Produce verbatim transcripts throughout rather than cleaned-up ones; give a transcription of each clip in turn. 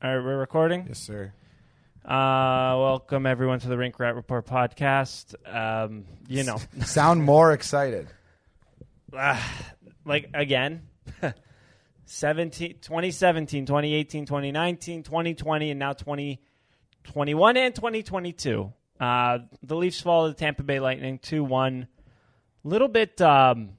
All right, we're recording? Yes, sir. Uh, welcome, everyone, to the Rink Rat Report podcast. Um, you know. Sound more excited. Uh, like, again, seventeen, twenty seventeen, twenty eighteen, twenty nineteen, twenty twenty, and now twenty twenty-one and twenty twenty-two. Uh, the Leafs follow the Tampa Bay Lightning two one. A little bit, um,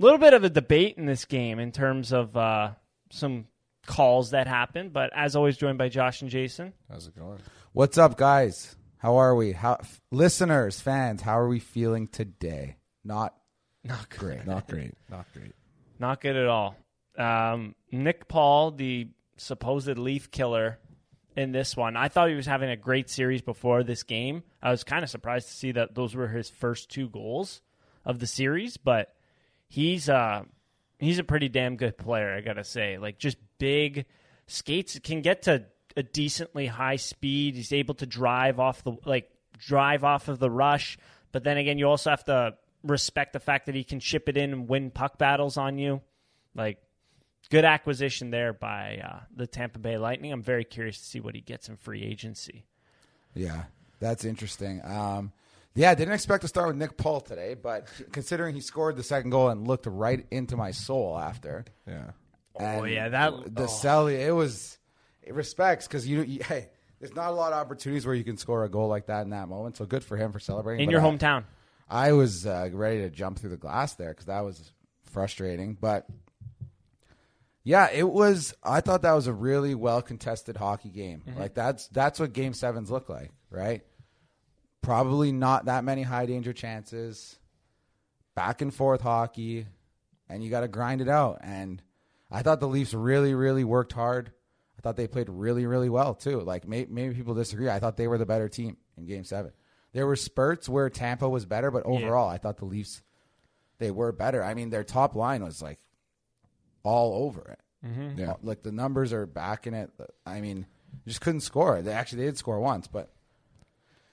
little bit of a debate in this game in terms of uh, some calls that happen, but as always, joined by Josh and Jason. How's it going? What's up, guys? How are we? How f- listeners, fans, how are we feeling today? Not, not good. great. Not great. Not great. Not good at all. Um, Nick Paul, the supposed Leaf killer in this one. I thought he was having a great series before this game. I was kind of surprised to see that those were his first two goals of the series, but he's uh he's a pretty damn good player, I gotta say. Like, just big skates, can get to a decently high speed. He's able to drive off the like drive off of the rush, but then again, you also have to respect the fact that he can ship it in and win puck battles on you. Like, good acquisition there by uh, the Tampa Bay Lightning. I'm very curious to see what he gets in free agency. Yeah, that's interesting. Um, yeah, I didn't expect to start with Nick Paul today, but considering he scored the second goal and looked right into my soul after. Yeah. And oh yeah, that the oh. Celly. It was it respects because you, you. Hey, there's not a lot of opportunities where you can score a goal like that in that moment. So good for him for celebrating in but your hometown. I, I was uh, ready to jump through the glass there because that was frustrating. But yeah, it was. I thought that was a really well contested hockey game. Mm-hmm. Like that's that's what game sevens look like, right? Probably not that many high danger chances, back and forth hockey, and you got to grind it out and. I thought the Leafs really, really worked hard. I thought they played really, really well, too. Like, may, maybe people disagree. I thought they were the better team in Game seven. There were spurts where Tampa was better, but overall, yeah. I thought the Leafs, they were better. I mean, their top line was, like, all over it. Mm-hmm. Yeah. Like, the numbers are backing it. I mean, just couldn't score. They actually, they did score once, but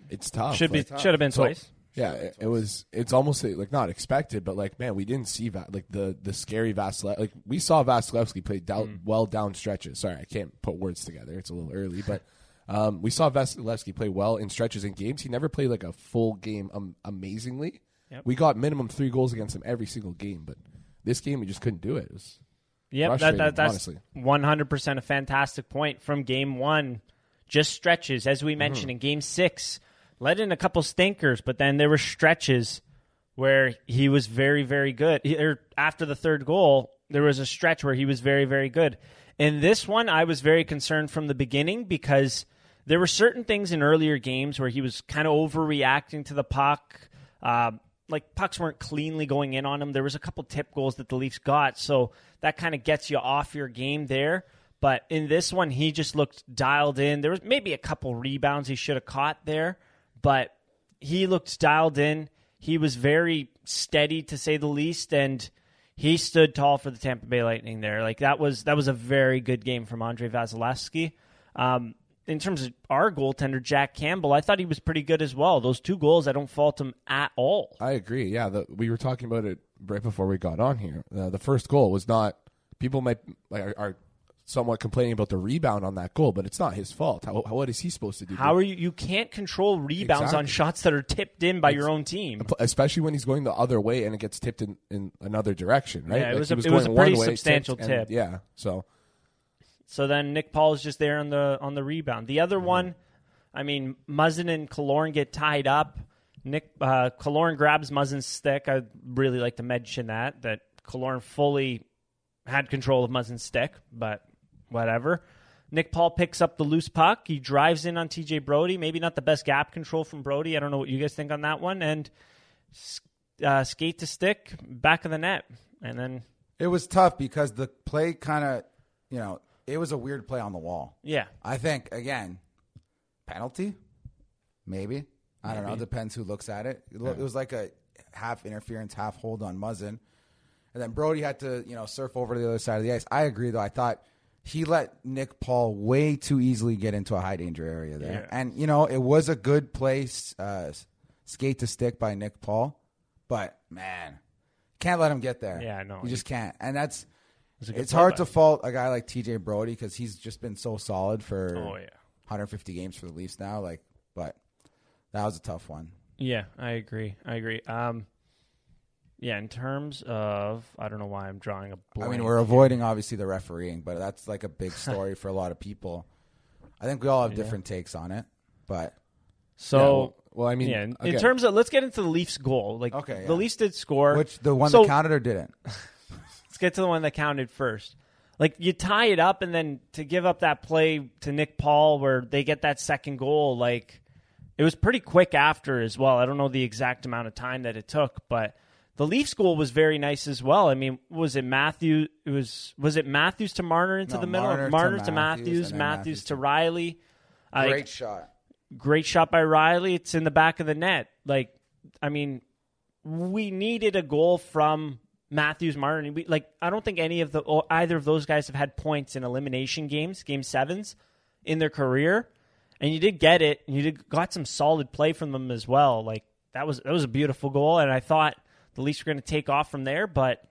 it's tough. Should like, be tough. Should have been so, twice. Yeah, it, it was. It's almost like not expected, but like, man, we didn't see Va- like the the scary Vasilevskiy. Like we saw Vasilevskiy play down, mm. well down stretches. Sorry, I can't put words together. It's a little early, but um, we saw Vasilevskiy play well in stretches in games. He never played like a full game um, amazingly. Yep. We got minimum three goals against him every single game, but this game we just couldn't do it. It was yep, that, that, that's one hundred percent a fantastic point from game one. Just stretches, as we mentioned mm-hmm. in game six. Led in a couple stinkers, but then there were stretches where he was very, very good. He, or after the third goal, there was a stretch where he was very, very good. In this one, I was very concerned from the beginning because there were certain things in earlier games where he was kind of overreacting to the puck. Uh, like, pucks weren't cleanly going in on him. There was a couple tip goals that the Leafs got, so that kind of gets you off your game there. But in this one, he just looked dialed in. There was maybe a couple rebounds he should have caught there. But he looked dialed in. He was very steady, to say the least, and he stood tall for the Tampa Bay Lightning there. Like that was that was a very good game from Andrei Vasilevskiy. Um, in terms of our goaltender, Jack Campbell, I thought he was pretty good as well. Those two goals, I don't fault him at all. I agree. Yeah, the, we were talking about it right before we got on here. Uh, the first goal was not. People might like are. are somewhat complaining about the rebound on that goal, but it's not his fault. How, how what is he supposed to do? How are you? You can't control rebounds exactly. on shots that are tipped in by it's, your own team, especially when he's going the other way and it gets tipped in, in another direction. Right? Yeah, it like was, a, was, it was a pretty way, substantial tipped, tip. And, yeah. So, so then Nick Paul is just there on the on the rebound. The other mm-hmm. one, I mean, Muzzin and Killorn get tied up. Nick uh, Killorn grabs Muzzin's stick. I'd really like to mention that that Killorn fully had control of Muzzin's stick, but. Whatever. Nick Paul picks up the loose puck. He drives in on T J Brodie. Maybe not the best gap control from Brodie. I don't know what you guys think on that one. And uh, skate to stick, back of the net. And then... It was tough because the play kind of, you know, it was a weird play on the wall. Yeah. I think, again, penalty? Maybe. I Maybe. don't know. Depends who looks at it. It, lo- yeah. it was like a half interference, half hold on Muzzin. And then Brodie had to, you know, surf over to the other side of the ice. I agree, though. I thought... He let Nick Paul way too easily get into a high-danger area there. Yeah. And, you know, it was a good place, uh, skate to stick by Nick Paul. But, man, can't let him get there. Yeah, I know. You just can't. And that's It's, it's hard to fault a guy like T J Brodie because he's just been so solid for oh, yeah. one hundred fifty games for the Leafs now. Like, but that was a tough one. Yeah, I agree. I agree. Um, yeah, in terms of, I don't know why I'm drawing a blank. I mean, we're avoiding obviously the refereeing, but that's like a big story for a lot of people. I think we all have yeah. different takes on it, but so. Yeah, well, Well, I mean, yeah, in, okay. in terms of, let's get into the Leafs' goal. Like, okay, yeah. the Leafs did score. Which, the one so, that counted or didn't? Let's get to the one that counted first. Like, you tie it up, and then to give up that play to Nick Paul where they get that second goal, like, it was pretty quick after as well. I don't know the exact amount of time that it took, but the Leafs' goal was very nice as well. I mean, was it Matthews? It was, was it Matthews to Marner into no, the middle? Marner, Marner to, to Matthews, Matthews, Matthews to Rielly. Great like, shot. Great shot by Rielly. It's in the back of the net. Like, I mean, we needed a goal from Matthews, Martin. We, like, I don't think any of the either of those guys have had points in elimination games, game sevens, in their career. And you did get it. And you did, got some solid play from them as well. Like, that was that was a beautiful goal. And I thought the Leafs were going to take off from there, but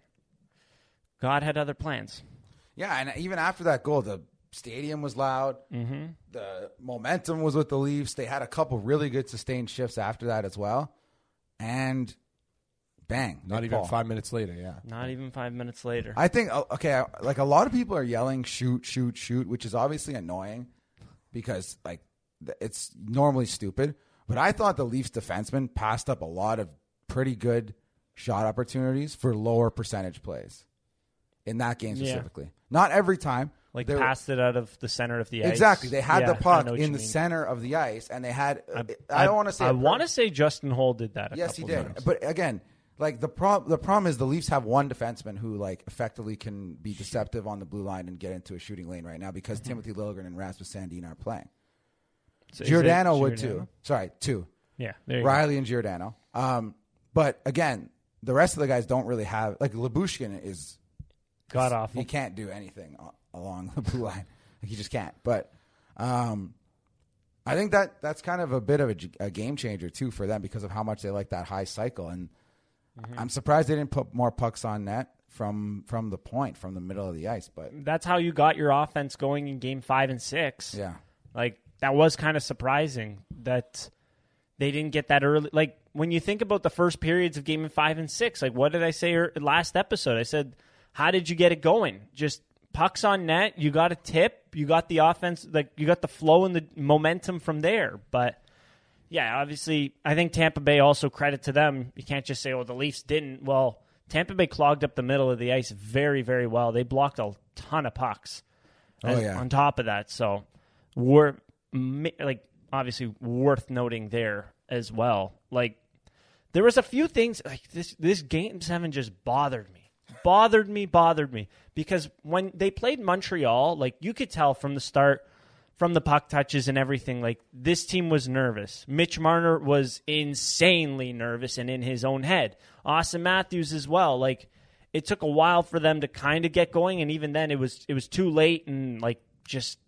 God had other plans. Yeah, and even after that goal, the stadium was loud. Mm-hmm. The momentum was with the Leafs. They had a couple really good sustained shifts after that as well. And bang. Not even Paul. five minutes later, yeah. Not even five minutes later. I think, okay, like a lot of people are yelling, shoot, shoot, shoot, which is obviously annoying because like it's normally stupid. But I thought the Leafs defensemen passed up a lot of pretty good shot opportunities for lower percentage plays in that game specifically. Yeah. Not every time. Like, they passed were, it out of the center of the ice. Exactly. They had yeah, the puck in the mean. center of the ice, and they had – I, I don't want to say – I want to say Justin Holl did that a Yes, he did. Times. But, again, like, the, prob- the problem is the Leafs have one defenseman who, like, effectively can be deceptive on the blue line and get into a shooting lane right now because mm-hmm. Timothy Liljegren and Rasmus Sandin are playing. So Giordano would, too. Sorry, two. Yeah, there you Rielly go. and Giordano. Um, but, again, the rest of the guys don't really have – like, Lyubushkin is – God awful. He can't do anything along the blue line. Like, you just can't. But um, I think that that's kind of a bit of a, a game changer, too, for them because of how much they like that high cycle. And mm-hmm. I'm surprised they didn't put more pucks on net from from the point, from the middle of the ice. But that's how you got your offense going in game five and six. Yeah. Like, that was kind of surprising that they didn't get that early. Like, when you think about the first periods of game five and six, like, what did I say last episode? I said, how did you get it going? Just pucks on net, you got a tip, you got the offense, like you got the flow and the momentum from there. But yeah, obviously, I think Tampa Bay also, credit to them. You can't just say, "Oh, the Leafs didn't." Well, Tampa Bay clogged up the middle of the ice very, very well. They blocked a ton of pucks. Oh yeah. On top of that, so we're like obviously worth noting there as well. Like there was a few things like this. This game seven just bothered me. Bothered me, bothered me. Because when they played Montreal, like you could tell from the start, from the puck touches and everything, like this team was nervous. Mitch Marner was insanely nervous and in his own head. Auston Matthews as well. Like it took a while for them to kind of get going, and even then it was it was too late and like just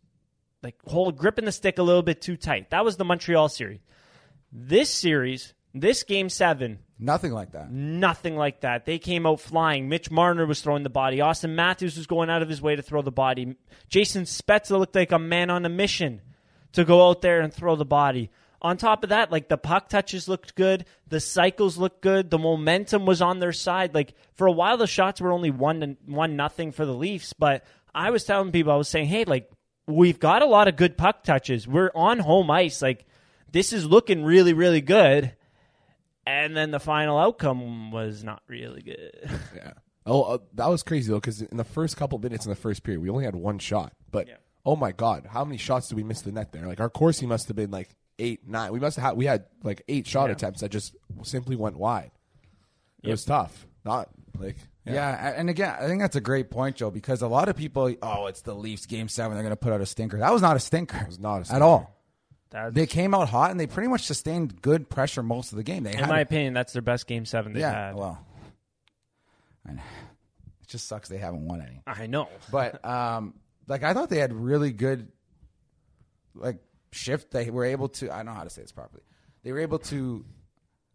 like hold gripping the stick a little bit too tight. That was the Montreal series. This series, this game seven. Nothing like that. Nothing like that. They came out flying. Mitch Marner was throwing the body. Auston Matthews was going out of his way to throw the body. Jason Spezza looked like a man on a mission to go out there and throw the body. On top of that, like the puck touches looked good. The cycles looked good. The momentum was on their side. Like for a while, the shots were only one to one nothing for the Leafs. But I was telling people, I was saying, hey, like we've got a lot of good puck touches. We're on home ice. Like this is looking really, really good. And then the final outcome was not really good. Yeah. Oh, uh, that was crazy, though, because in the first couple minutes in the first period, we only had one shot. But, yeah. Oh, my God, how many shots did we miss the net there? Like, our Corsi must have been, like, eight, nine. We must have had, we had, like, eight shot yeah. attempts that just simply went wide. It yep. was tough. Not, like... Yeah. yeah, and again, I think that's a great point, Joe, because a lot of people, oh, it's the Leafs game seven. They're going to put out a stinker. That was not a stinker. It was not a stinker. At all. That's, they came out hot, and they pretty much sustained good pressure most of the game. They in had my a, opinion, that's their best game seven they've yeah, had. Well, I know. It just sucks they haven't won any. I know. But, um, like, I thought they had really good, like, shift. They were able to – I don't know how to say this properly. They were able to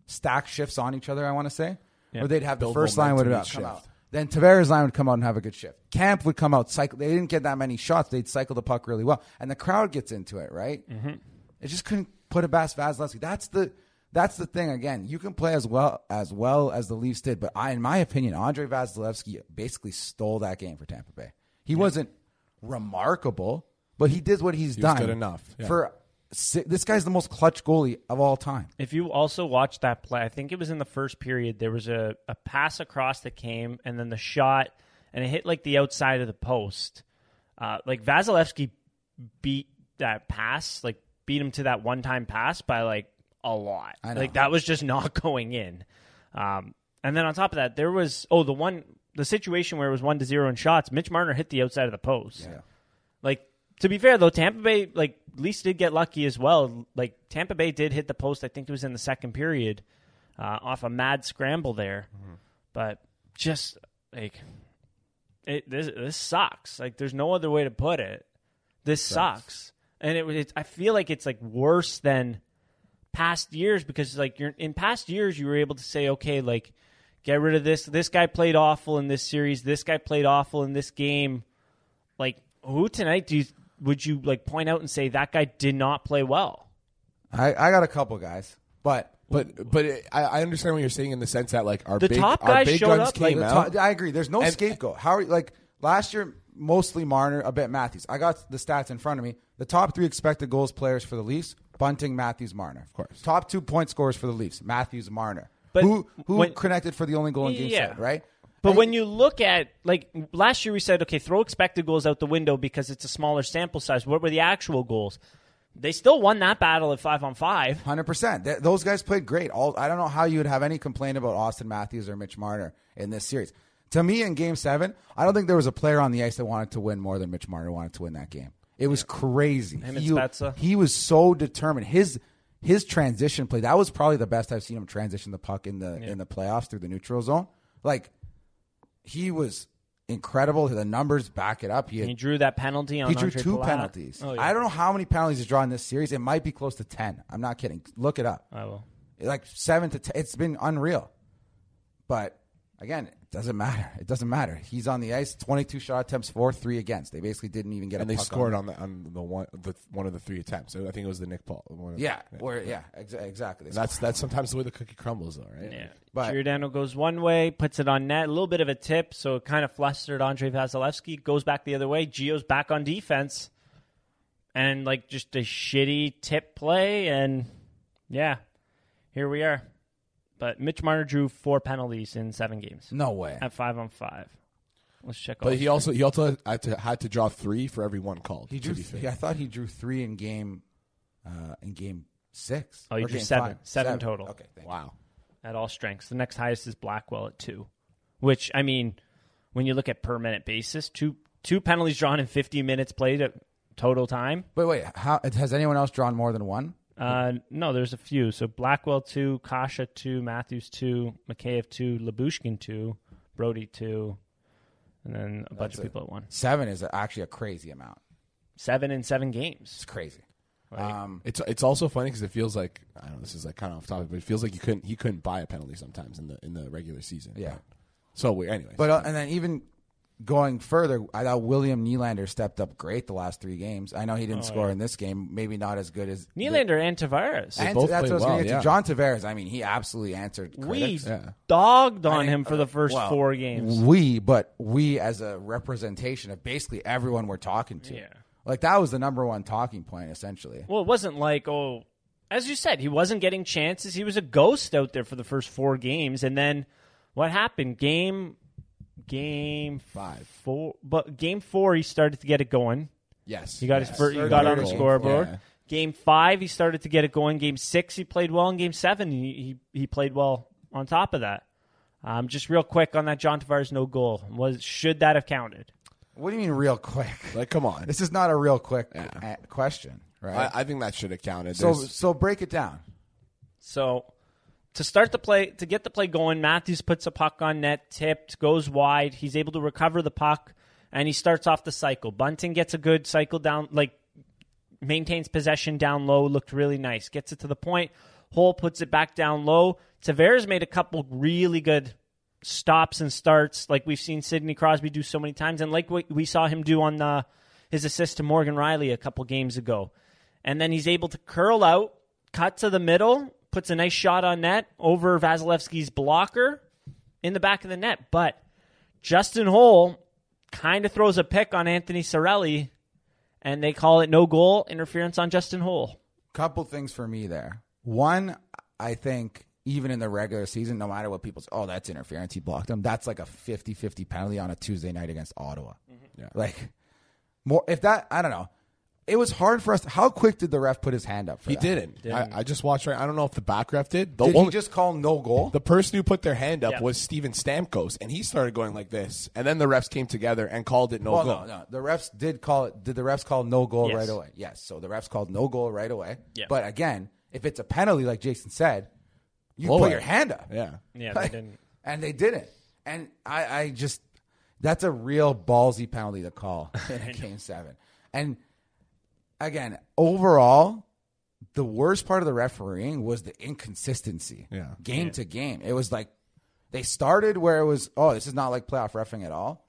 stack shifts on each other, I want to say, yeah. where they'd have the, the first line would have come shift. out. Then Tavares line would come out and have a good shift. Kampf would come out, cycle. They didn't get that many shots. They'd cycle the puck really well. And the crowd gets into it, right? Mm-hmm. They just couldn't put it past Vasilevskiy. That's the that's the thing. Again, you can play as well as well as the Leafs did, but I, in my opinion, Ondřej Vasilevskiy basically stole that game for Tampa Bay. He yeah. wasn't remarkable, but he did what he's he done. Was good enough. Yeah. For this guy's the most clutch goalie of all time. If you also watch that play, I think it was in the first period, there was a, a pass across that came, and then the shot, and it hit like the outside of the post. Uh, like Vasilevskiy beat that pass, like beat him to that one-time pass by like a lot. I know. Like that was just not going in. Um, and then on top of that, there was oh the one the situation where it was one to zero in shots. Mitch Marner hit the outside of the post. Yeah. Like. To be fair, though, Tampa Bay, like, at least did get lucky as well. Like, Tampa Bay did hit the post, I think it was in the second period, uh, off a mad scramble there. Mm-hmm. But just, like, it, this this sucks. Like, there's no other way to put it. This it sucks. sucks. And it, it I feel like it's, like, worse than past years because, like, you're in past years you were able to say, okay, like, get rid of this. This guy played awful in this series. This guy played awful in this game. Like, who tonight do you... Would you like point out and say that guy did not play well? I, I got a couple guys, but but but it, I, I understand what you're saying in the sense that like our the big, top our big guns up, came like, out. Top, I agree. There's no and, scapegoat. How are, like last year, mostly Marner, a bit Matthews. I got the stats in front of me. The top three expected goals players for the Leafs: Bunting, Matthews, Marner. Of course. Top two point scorers for the Leafs: Matthews, Marner. But who who when, connected for the only goal in game yeah. set, right? But when you look at, like, last year we said, okay, throw expected goals out the window because it's a smaller sample size. What were the actual goals? They still won that battle at five on five. one hundred percent. Th- those guys played great. All I don't know how you would have any complaint about Auston Matthews or Mitch Marner in this series. To me, in Game seven, I don't think there was a player on the ice that wanted to win more than Mitch Marner wanted to win that game. It was yeah. crazy. Him and Spezza. He was so determined. His... His transition play, that was probably the best I've seen him transition the puck in the yeah. in the playoffs through the neutral zone. Like, he was incredible. The numbers back it up. He, had, he drew that penalty on He drew Ondřej two Palát. penalties. Oh, yeah. I don't know how many penalties he's drawn in this series. It might be close to ten. I'm not kidding. Look it up. I will. Like seven to ten. It's been unreal. But, again, it doesn't matter. It doesn't matter. He's on the ice, twenty-two shot attempts, four, three against. They basically didn't even get and a puck. And they scored on, on, the, on the, one, the one of the three attempts. I think it was the Nick Paul. One yeah, the, or, yeah, yeah, exa- exactly. That's that's sometimes the way the cookie crumbles, though, right? Yeah. But, Giordano goes one way, puts it on net, a little bit of a tip, so it kind of flustered Ondřej Vasilevskiy, goes back the other way, Gio's back on defense, and, like, just a shitty tip play, and, yeah, here we are. But Mitch Marner drew four penalties in seven games. No way. At five on five. Let's check all But he three. also he also had to, had to draw three for every one called. He drew three. I thought he drew three in game uh, in game six. Oh, he drew seven. seven. Seven total. Okay, thank Wow. You. At all strengths. The next highest is Blackwell at two. Which, I mean, when you look at per minute basis, two two penalties drawn in fifty minutes played at total time. Wait, wait. How, has anyone else drawn more than one? Uh, no, there's a few. So Blackwell two, Kaše two, Matthews two, Mikheyev two, Lyubushkin two, Brodie two, and then a That's bunch of people at one. Seven is actually a crazy amount. Seven in seven games. It's crazy. Like, um, it's it's also funny because it feels like I don't know. This is like kind of off topic, but it feels like you couldn't he couldn't buy a penalty sometimes in the in the regular season. Yeah. Right? So we anyway. But uh, and then even going further, I thought William Nylander stepped up great the last three games. I know he didn't oh, score yeah. in this game. Maybe not as good as... Nylander the, and Tavares. And both that's what I was well, going to get yeah. to. John Tavares, I mean, he absolutely answered critics. We yeah. dogged on I mean, him for the first well, four games. We, but we as a representation of basically everyone we're talking to. Yeah. Like, that was the number one talking point, essentially. Well, it wasn't like, oh... As you said, he wasn't getting chances. He was a ghost out there for the first four games. And then what happened? Game... Game five, four, but game four, he started to get it going. Yes, he got yes. his first. He got on the scoreboard. Yeah. Game five, he started to get it going. Game six, he played well. In game seven, he he, he played well. On top of that, um, just real quick on that John Tavares no goal was should that have counted? What do you mean real quick? Like, come on, this is not a real quick yeah. question, right? I, I think that should have counted. So There's... so break it down. So. To start the play, to get the play going, Matthews puts a puck on net, tipped, goes wide. He's able to recover the puck, and he starts off the cycle. Bunting gets a good cycle down, like maintains possession down low, looked really nice. Gets it to the point. Holl puts it back down low. Tavares made a couple really good stops and starts like we've seen Sidney Crosby do so many times, and like what we saw him do on the, his assist to Morgan Rielly a couple games ago. And then he's able to curl out, cut to the middle, puts a nice shot on net over Vasilevsky's blocker in the back of the net. But Justin Holl kind of throws a pick on Anthony Cirelli, and they call it no goal, interference on Justin Holl. Couple things for me there. One, I think even in the regular season, no matter what people say, oh, that's interference, he blocked him. That's like a fifty-fifty penalty on a Tuesday night against Ottawa. Mm-hmm. Yeah. Like, more if that, I don't know. It was hard for us. To, how quick did the ref put his hand up for he that? Didn't. Didn't. I, I just watched. Right, I don't know if the back ref did. The did only, he just call no goal? The person who put their hand up yeah. was Steven Stamkos, and he started going like this. And then the refs came together and called it no well, goal. No, no. The refs did call it. Did the refs call no goal yes. right away? Yes. So the refs called no goal right away. Yeah. But again, if it's a penalty, like Jason said, you Lower. put your hand up. Yeah. Yeah, like, they didn't. And they didn't. And I, I just, that's a real ballsy penalty to call in Game seven. And again, overall, the worst part of the refereeing was the inconsistency. Yeah. Game yeah. to game. It was like they started where it was, oh, this is not like playoff reffing at all.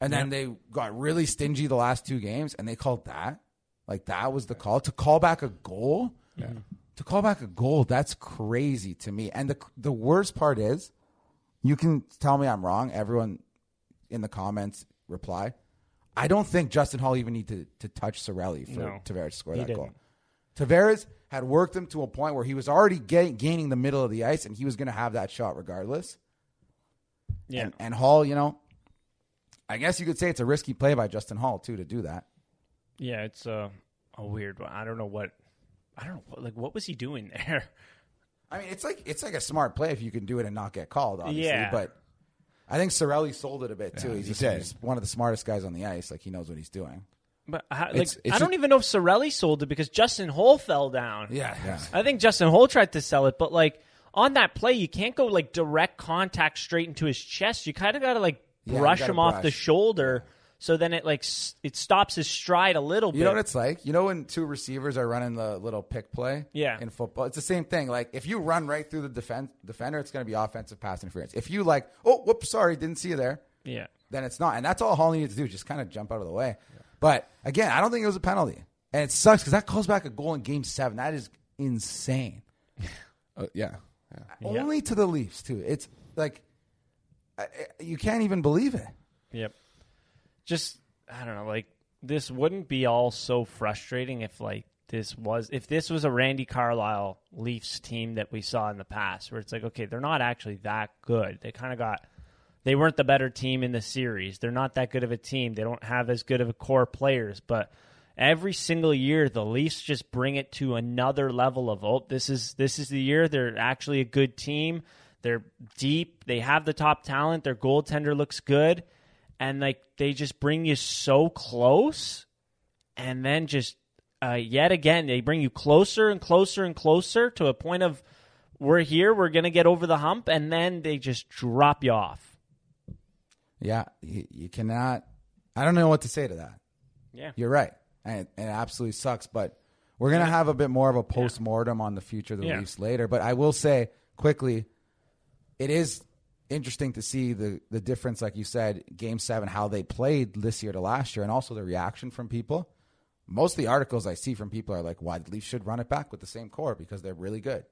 And yeah. then they got really stingy the last two games, and they called that. Like, that was the call. To call back a goal? Yeah. To call back a goal, that's crazy to me. And the the worst part is, you can tell me I'm wrong. Everyone in the comments reply. I don't think Justin Holl even needed to, to touch Cirelli for no, Tavares to score that didn't. goal. Tavares had worked him to a point where he was already get, gaining the middle of the ice, and he was going to have that shot regardless. Yeah. And, and Holl, you know, I guess you could say it's a risky play by Justin Holl, too, to do that. Yeah, it's a, a weird one. I don't know what – I don't know. What, like, what was he doing there? I mean, it's like it's like a smart play if you can do it and not get called, obviously. Yeah. But – I think Cirelli sold it a bit, too. Yeah, he's, just, he's one of the smartest guys on the ice. Like, he knows what he's doing. But how, like, it's, it's I don't a, even know if Cirelli sold it because Justin Holl fell down. Yeah, yeah. I think Justin Holl tried to sell it. But, like, on that play, you can't go, like, direct contact straight into his chest. You kind of got to, like, brush yeah, him brush. off the shoulder. So then it, like, s- it stops his stride a little you bit. You know what it's like? You know when two receivers are running the little pick play yeah. in football? It's the same thing. Like, if you run right through the defend- defender, it's going to be offensive pass interference. If you, like, oh, whoops, sorry, didn't see you there, yeah, then it's not. And that's all Holl needed to do, just kind of jump out of the way. Yeah. But, again, I don't think it was a penalty. And it sucks because that calls back a goal in Game seven. That is insane. uh, yeah. yeah. Only yeah. to the Leafs, too. It's, like, you can't even believe it. Yep. Just, I don't know, like, this wouldn't be all so frustrating if, like, this was, if this was a Randy Carlyle Leafs team that we saw in the past, where it's like, okay, they're not actually that good. They kind of got, they weren't the better team in the series. They're not that good of a team. They don't have as good of a core players, but every single year, the Leafs just bring it to another level of, oh, this is, this is the year. They're actually a good team. They're deep. They have the top talent. Their goaltender looks good. And, like, they just bring you so close, and then just, uh, yet again, they bring you closer and closer and closer to a point of, we're here, we're going to get over the hump, and then they just drop you off. Yeah, you, you cannot – I don't know what to say to that. Yeah. You're right, and, and it absolutely sucks, but we're going to have a bit more of a post-mortem yeah. on the future of the yeah. Leafs later. But I will say, quickly, it is – interesting to see the the difference, like you said, Game seven, how they played this year to last year, and also the reaction from people. Most of the articles I see from people are like, why the Leafs should run it back with the same core because they're really good,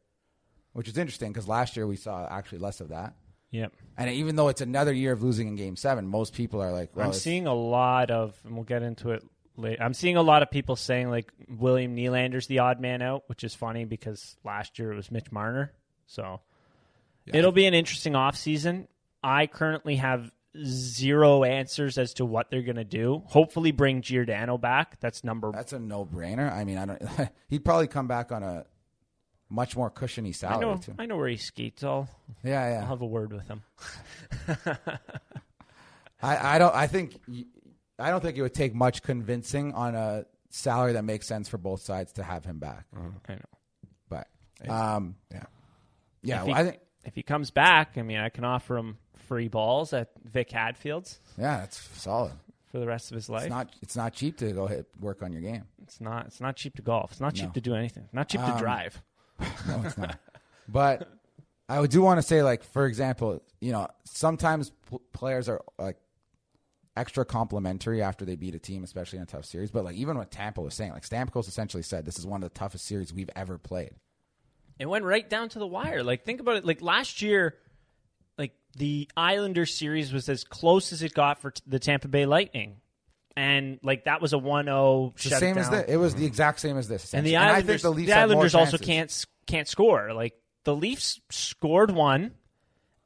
which is interesting because last year we saw actually less of that. Yep. And even though it's another year of losing in Game seven, most people are like, well, I'm seeing a lot of, and we'll get into it later, I'm seeing a lot of people saying, like, William Nylander's the odd man out, which is funny because last year it was Mitch Marner, so... Yeah. It'll be an interesting offseason. I currently have zero answers as to what they're going to do. Hopefully bring Giordano back. That's number That's a no-brainer. I mean, I don't he'd probably come back on a much more cushiony salary. I know, too. I know where he skates. I'll Yeah, yeah. I'll have a word with him. I I don't I think I don't think it would take much convincing on a salary that makes sense for both sides to have him back. Mm-hmm. I know. But um yeah. Yeah, well, he, I think if he comes back, I mean, I can offer him free balls at Vic Hadfield's. Yeah, that's solid for the rest of his life. It's not, it's not cheap to go hit, work on your game. It's not. It's not cheap to golf. It's not cheap no. to do anything. It's not cheap um, to drive. No, it's not. But I do want to say, like, for example, you know, sometimes pl- players are, like, extra complimentary after they beat a team, especially in a tough series. But, like, even what Tampa was saying, like, Stamkos essentially said, this is one of the toughest series we've ever played. It went right down to the wire. Like, think about it. Like, last year, like, the Islanders series was as close as it got for t- the Tampa Bay Lightning. And, like, that was a one oh shutdown. Same as this. It was the exact same as this. And the Islanders, and I think the Leafs the Islanders also can't can't score. Like, the Leafs scored one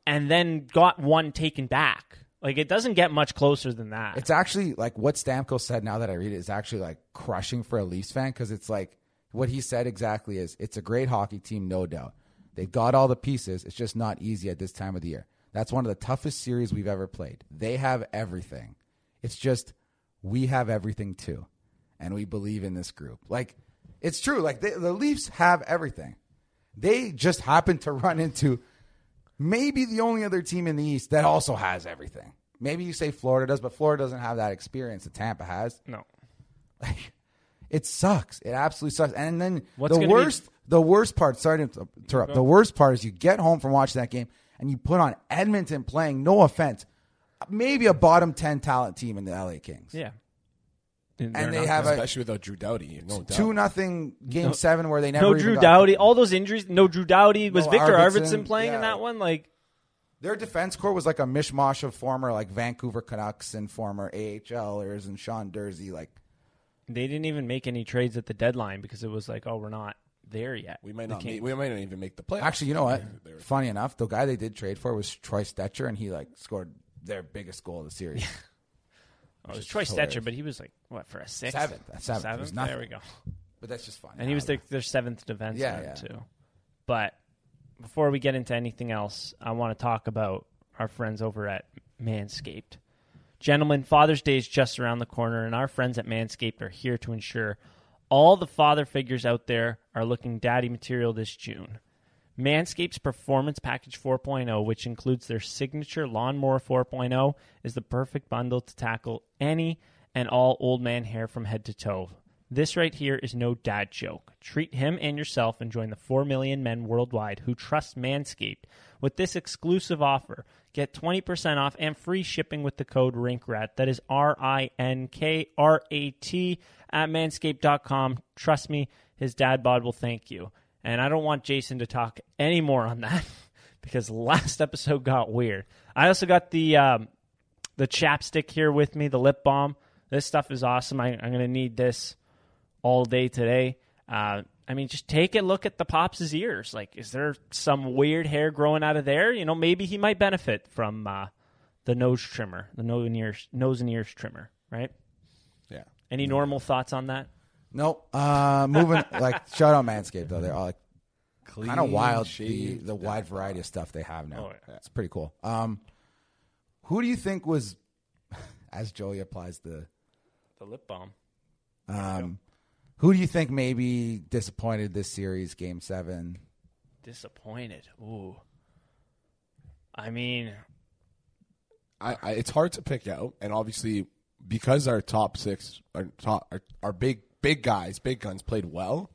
and then got one taken back. Like, it doesn't get much closer than that. It's actually, like, what Stamkos said, now that I read it, is actually, like, crushing for a Leafs fan, because it's, like, what he said exactly is, it's a great hockey team, no doubt. They've got all the pieces. It's just not easy at this time of the year. That's one of the toughest series we've ever played. They have everything. It's just... we have everything too, and we believe in this group. Like, it's true. Like, they, the Leafs have everything. They just happen to run into maybe the only other team in the East that also has everything. Maybe you say Florida does, but Florida doesn't have that experience that Tampa has. No. Like, it sucks. It absolutely sucks. And then What's the worst be- the worst part, sorry to interrupt, the worst part is you get home from watching that game, and you put on Edmonton playing, no offense, maybe a bottom ten talent team in the L A Kings. Yeah. And, and they have, especially a, without Drew Doughty, no doubt. Two nothing game no, seven where they never. No even Drew got Doughty. Them. All those injuries. No Drew Doughty. Was no, Victor Arvidsson, Arvidsson playing yeah. in that one? Like, their defense corps was like a mishmash of former like Vancouver Canucks and former AHLers and Sean Durzi. Like, they didn't even make any trades at the deadline because it was like, oh, we're not there yet. We might not. Meet, we might not even make the playoffs. Actually, you know what? Funny enough, the guy they did trade for was Troy Stetcher, and he like scored their biggest goal of the series. Yeah. Oh, it was Troy hilarious. Stetcher, but he was like, what, for a sixth? Seventh. Seventh. seventh? There we go. But that's just fun. And he was their, their seventh defenseman, yeah, yeah. too. But before we get into anything else, I want to talk about our friends over at Manscaped. Gentlemen, Father's Day is just around the corner, and our friends at Manscaped are here to ensure all the father figures out there are looking daddy material this June. Manscaped's Performance Package four point oh, which includes their signature Lawnmower four point oh, is the perfect bundle to tackle any and all old man hair from head to toe. This right here is no dad joke. Treat him and yourself and join the four million men worldwide who trust Manscaped with this exclusive offer. Get twenty percent off and free shipping with the code RINKRAT. That is R I N K R A T at manscaped dot com. Trust me, his dad bod will thank you. And I don't want Jason to talk any more on that because last episode got weird. I also got the um, the chapstick here with me, the lip balm. This stuff is awesome. I, I'm going to need this all day today. Uh, I mean, just take a look at the Pops' ears. Like, is there some weird hair growing out of there? You know, maybe he might benefit from uh, the nose trimmer, the nose and ears, nose and ears trimmer, right? Yeah. Any normal thoughts on that? Nope. Uh, moving like shout out Manscaped though. They're all like kind of wild. The, the wide variety of stuff they have now. Oh, yeah. It's pretty cool. Um, who do you think was, as Joey applies the the lip balm? Um, who do you think maybe disappointed this series, Game Seven? Disappointed. Ooh. I mean, I, I it's hard to pick out, and obviously because our top six, our top, our, our big. Big guys, big guns played well.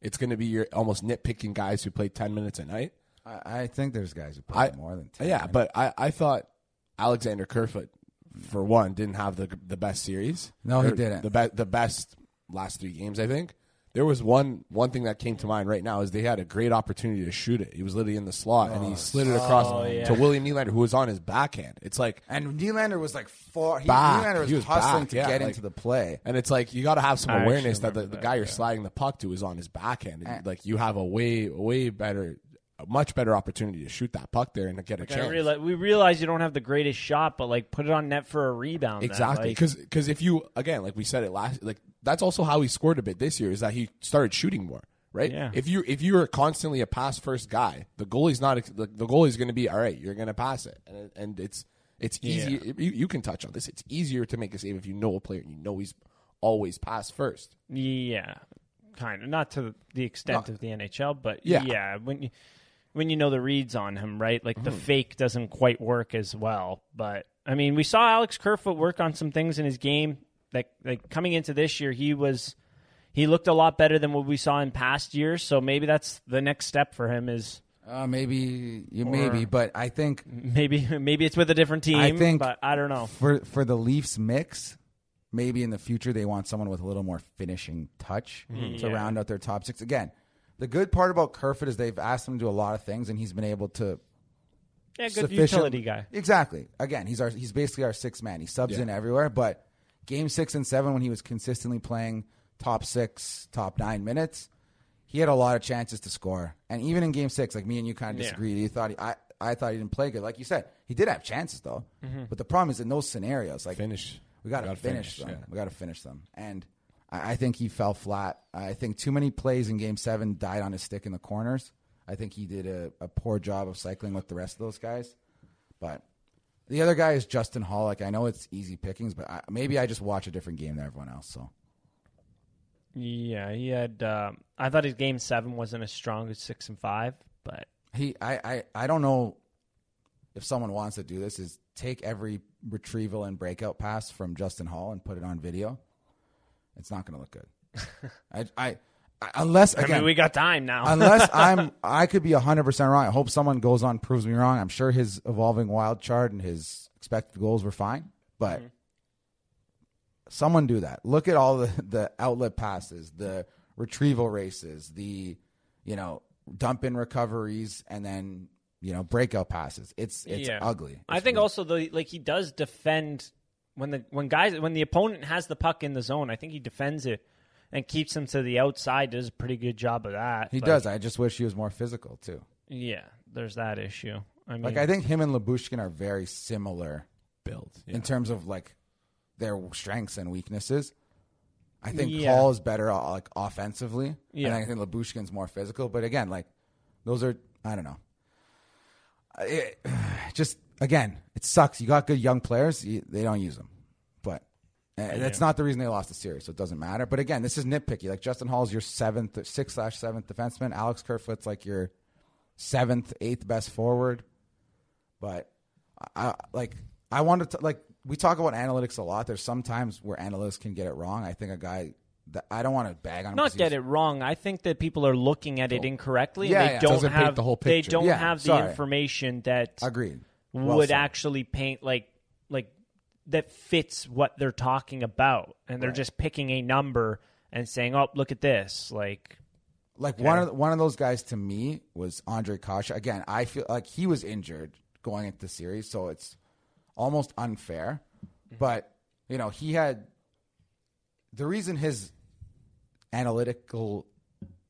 It's going to be your almost nitpicking guys who played ten minutes a night. I, I think there's guys who played I, more than ten. Yeah, minutes. But I, I thought Alexander Kerfoot, for one, didn't have the the best series. No, he didn't. The, be, the best last three games, I think. There was one one thing that came to mind right now is they had a great opportunity to shoot it. He was literally in the slot, oh, and he slid it across oh, yeah. to William Nylander, who was on his backhand. It's like and Nylander was like far. He, back. Nylander was, he was hustling back, to yeah, get like, into the play, and it's like you got to have some I awareness that the, the that, guy yeah. you're sliding the puck to is on his backhand. And, like you have a way, way better, a much better opportunity to shoot that puck there and get a like chance. Realize, we realize you don't have the greatest shot, but like put it on net for a rebound. Exactly, because like, because if you again, like we said it last, like. That's also how he scored a bit this year is that he started shooting more, right? Yeah. If you if you are constantly a pass first guy, the goalie's not the, the goalie's going to be all right. You're going to pass it, and, and it's it's easy. Yeah. You, you can touch on this. It's easier to make a save if you know a player and you know he's always pass first. Yeah, kind of not to the extent not, of the N H L, but yeah, yeah when you when you know the reads on him, right? Like mm-hmm. the fake doesn't quite work as well. But I mean, we saw Alex Kerfoot work on some things in his game. Like, like coming into this year, he was, he looked a lot better than what we saw in past years. So maybe that's the next step for him is Uh, maybe you maybe, but I think maybe maybe it's with a different team. I think, but I don't know. For for the Leafs mix, maybe in the future they want someone with a little more finishing touch mm, to yeah. round out their top six. Again, the good part about Kerfoot is they've asked him to do a lot of things, and he's been able to. Yeah, good utility guy. Exactly. Again, he's our he's basically our sixth man. He subs yeah. in everywhere, but game six and seven when he was consistently playing top six, top nine minutes. He had a lot of chances to score, and even in Game Six, like me and you kind of disagreed. Yeah. You thought he, I, I thought he didn't play good. Like you said, he did have chances though. Mm-hmm. But the problem is in those scenarios, like finish, we got to finish, finish them. Yeah. We got to finish them, and I, I think he fell flat. I think too many plays in Game Seven died on his stick in the corners. I think he did a, a poor job of cycling with the rest of those guys. But the other guy is Justin Holl. Like I know it's easy pickings, but I, maybe I just watch a different game than everyone else. So. Yeah, he had. Uh, I thought his game seven wasn't as strong as six and five, but he. I, I, I. don't know if someone wants to do this. Is take every retrieval and breakout pass from Justin Holl and put it on video. It's not going to look good. I, I, I. Unless again, I mean, we got time now. unless I'm, I could be a hundred percent wrong. I hope someone goes on and proves me wrong. I'm sure his evolving wild chart and his expected goals were fine, but. Mm-hmm. Someone do that. Look at all the, the outlet passes, the retrieval races, the, you know, dump in recoveries, and then, you know, breakout passes. It's it's yeah. ugly. It's I think weird. Also though, like he does defend when the when guys when the opponent has the puck in the zone. I think he defends it and keeps them to the outside. Does a pretty good job of that. He like, does. I just wish he was more physical too. Yeah, there's that issue. I mean, like I think him and Lyubushkin are very similar build yeah. in terms of like. Their strengths and weaknesses. I think yeah. Paul is better like offensively, yeah. and I think Lyubushkin's more physical. But again, like those are, I don't know. It, just again, it sucks. You got good young players, you, they don't use them. But uh, that's not the reason they lost the series, so it doesn't matter. But again, this is nitpicky. Like Justin Holl's your seventh, sixth slash seventh defenseman. Alex Kerfoot's like your seventh, eighth best forward. But I like I wanted to like. We talk about analytics a lot. There's sometimes where analysts can get it wrong. I think a guy that I don't want to bag on him. Not get it wrong. I think that people are looking at it incorrectly. Yeah, and they yeah. don't Doesn't have paint the whole picture. They don't yeah, have the sorry. information that Agreed. Well would said. actually paint like like that fits what they're talking about. And they're right. just picking a number and saying, "Oh, look at this." Like like one of the, one of those guys to me was Ondřej Kaše. Again, I feel like he was injured going into the series, so it's almost unfair, but, you know, he had the reason his analytical,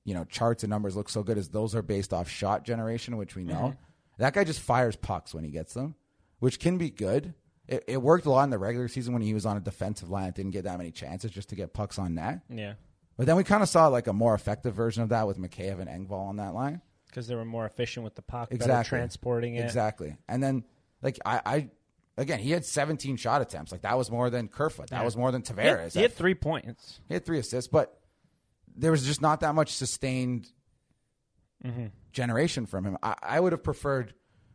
you know, charts and numbers look so good is those are based off shot generation, which we know. Mm-hmm. That guy just fires pucks when he gets them, which can be good. It, it worked a lot in the regular season when he was on a defensive line. It didn't get that many chances just to get pucks on net. Yeah. But then we kind of saw like a more effective version of that with Mikheyev and Engvall on that line. Because they were more efficient with the puck, exactly. better transporting it. Exactly. And then, like, I... I Again, he had seventeen shot attempts. Like that was more than Kerfoot. That yeah. was more than Tavares. He had, he had three points. He had three assists, but there was just not that much sustained mm-hmm. generation from him. I, I would have preferred.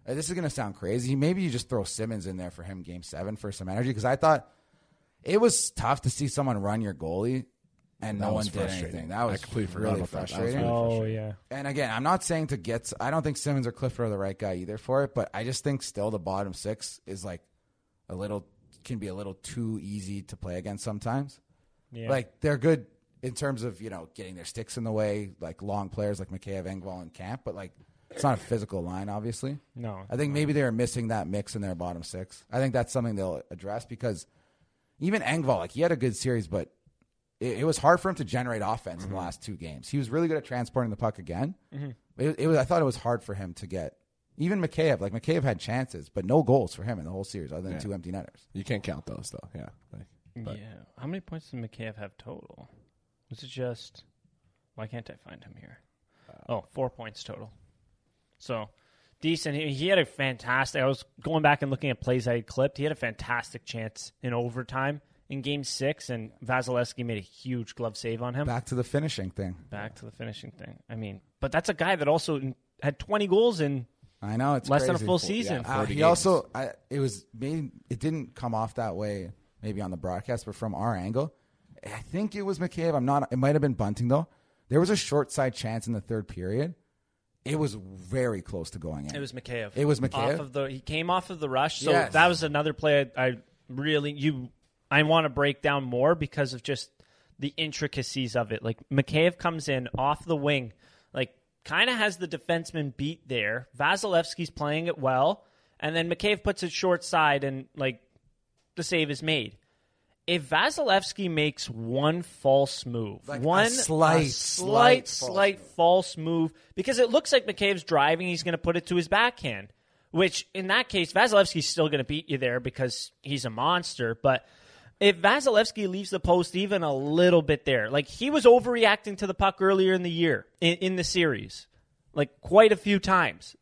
Uh, this is going to sound crazy. Maybe you just throw Simmons in there for him, Game Seven, for some energy. Because I thought it was tough to see someone run your goalie and that no one did anything. That was really frustrating. frustrating. Oh yeah. And again, I'm not saying to get. I don't think Simmons or Clifford are the right guy either for it. But I just think still the bottom six is like. A little can be a little too easy to play against sometimes. Yeah. Like they're good in terms of, you know, getting their sticks in the way, like long players like Mikheyev, Engvall, and Kampf, but like it's not a physical line, obviously. No. I think no. maybe they're missing that mix in their bottom six. I think that's something they'll address because even Engvall, like he had a good series, but it, it was hard for him to generate offense mm-hmm. in the last two games. He was really good at transporting the puck again. Mm-hmm. It, it was I thought it was hard for him to get. Even Mikheyev, like Mikheyev had chances, but no goals for him in the whole series other than yeah. two empty netters. You can't count those, though. Yeah. Like, yeah. How many points did Mikheyev have total? Was it just... Why can't I find him here? Uh, oh, four points total. So, decent. He, he had a fantastic... I was going back and looking at plays I had clipped. He had a fantastic chance in overtime in Game six, and Vasilevskiy made a huge glove save on him. Back to the finishing thing. Back to the finishing thing. I mean, but that's a guy that also had twenty goals in... I know it's less crazy. Than a full season. Yeah, uh, he games. also, I, it was made. It didn't come off that way, maybe on the broadcast, but from our angle, I think it was McCabe. I'm not. It might have been Bunting though. There was a short side chance in the third period, It was very close to going in. It was Mikheyev. It was Mikheyev. Off of the, he came off of the rush, so yes. That was another play I, I really you I want to break down more because of just the intricacies of it. Like Mikheyev comes in off the wing, like kind of has the defenseman beat there. Vasilevsky's playing it well, and then Mikheyev puts it short side, and like the save is made. If Vasilevsky makes one false move, like one a slight, a slight, slight, false, slight move. false move, because it looks like McCabe's driving, he's going to put it to his backhand, which in that case, Vasilevsky's still going to beat you there because he's a monster. But if Vasilevsky leaves the post even a little bit there, like he was overreacting to the puck earlier in the year, in, in the series, like quite a few times.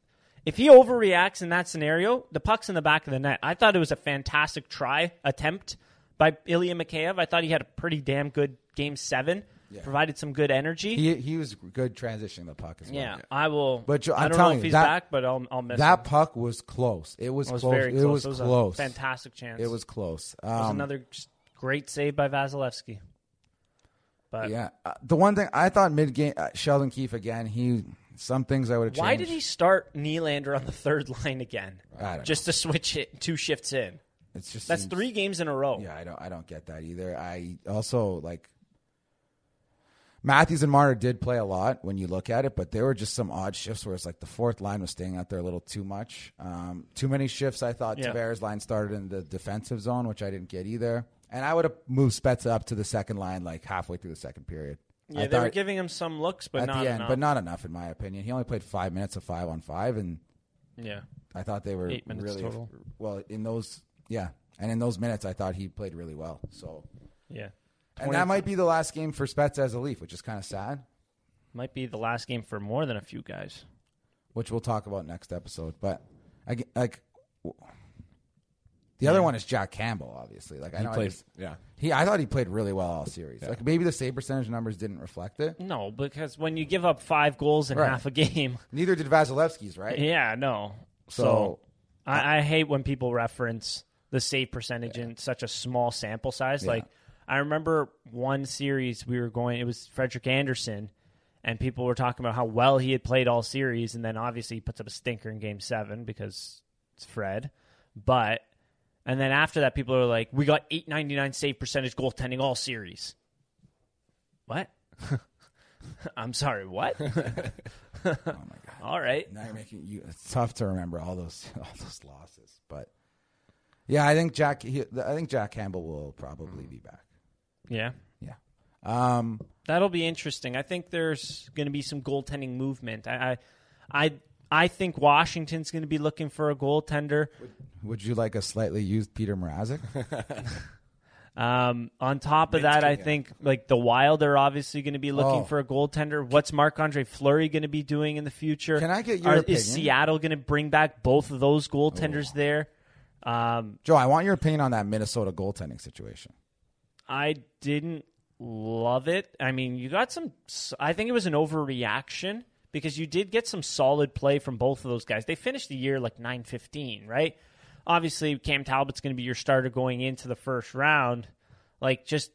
If he overreacts in that scenario, the puck's in the back of the net. I thought it was a fantastic try attempt by Ilya Mikheyev. I thought he had a pretty damn good game seven. Yeah. Provided some good energy. He he was good transitioning the puck as well. Yeah, yeah. I will. But I'm I don't know if he's that, back, but I'll I'll miss that him. puck was close. It was, it was close. Very close. It was, it was close. A fantastic chance. It was close. Um, it was another great save by Vasilevsky. But yeah, uh, the one thing I thought mid game, uh, Sheldon Keefe again. He some things I would have changed. Why did he start Nylander on the third line again? I don't just know. to switch it two shifts in. It's just That's seems, three games in a row. Yeah, I don't I don't get that either. I also, like, Matthews and Marner did play a lot when you look at it, but there were just some odd shifts where it's like the fourth line was staying out there a little too much. Um, too many shifts, I thought. Yeah. Tavares' line started in the defensive zone, which I didn't get either. And I would have moved Spezza up to the second line like halfway through the second period. Yeah, I they were giving him some looks, but not end, enough. But not enough, in my opinion. He only played five minutes of five on five, and yeah, I thought they were Eight minutes really total. Well, in those... Yeah, and in those minutes, I thought he played really well. So, yeah, and that might be the last game for Spezza as a Leaf, which is kind of sad. Might be the last game for more than a few guys, which we'll talk about next episode. But I, like the yeah. other one is Jack Campbell, obviously. Like I he know, played, I just, yeah, he I thought he played really well all series. Yeah. Like maybe the save percentage numbers didn't reflect it. No, because when you give up five goals in right. half a game, neither did Vasilevsky's, right? Yeah, no. So, so I, I hate when people reference the save percentage yeah. in such a small sample size. Yeah. Like, I remember one series we were going, it was Frederick Anderson, and people were talking about how well he had played all series, and then obviously he puts up a stinker in game seven because it's Fred. But, and then after that, people are like, we got eight ninety-nine save percentage goaltending all series. What? I'm sorry, what? Oh, my God. All right. Now you're making you, it's tough to remember all those all those losses, but. Yeah, I think Jack. He, I think Jack Campbell will probably be back. Yeah, yeah. Um, That'll be interesting. I think there's going to be some goaltending movement. I, I, I, I think Washington's going to be looking for a goaltender. Would, would you like a slightly used Peter Mrazek? um, on top of that, I think like the Wild are obviously going to be looking oh. for a goaltender. What's Marc-Andre Fleury going to be doing in the future? Can I get your? Are, opinion? Is Seattle going to bring back both of those goaltenders oh. there? Um, Joe, I want your opinion on that Minnesota goaltending situation. I didn't love it. I mean, you got some... I think it was an overreaction because you did get some solid play from both of those guys. They finished the year like nine fifteen, right? Obviously, Cam Talbot's going to be your starter going into the first round. Like, just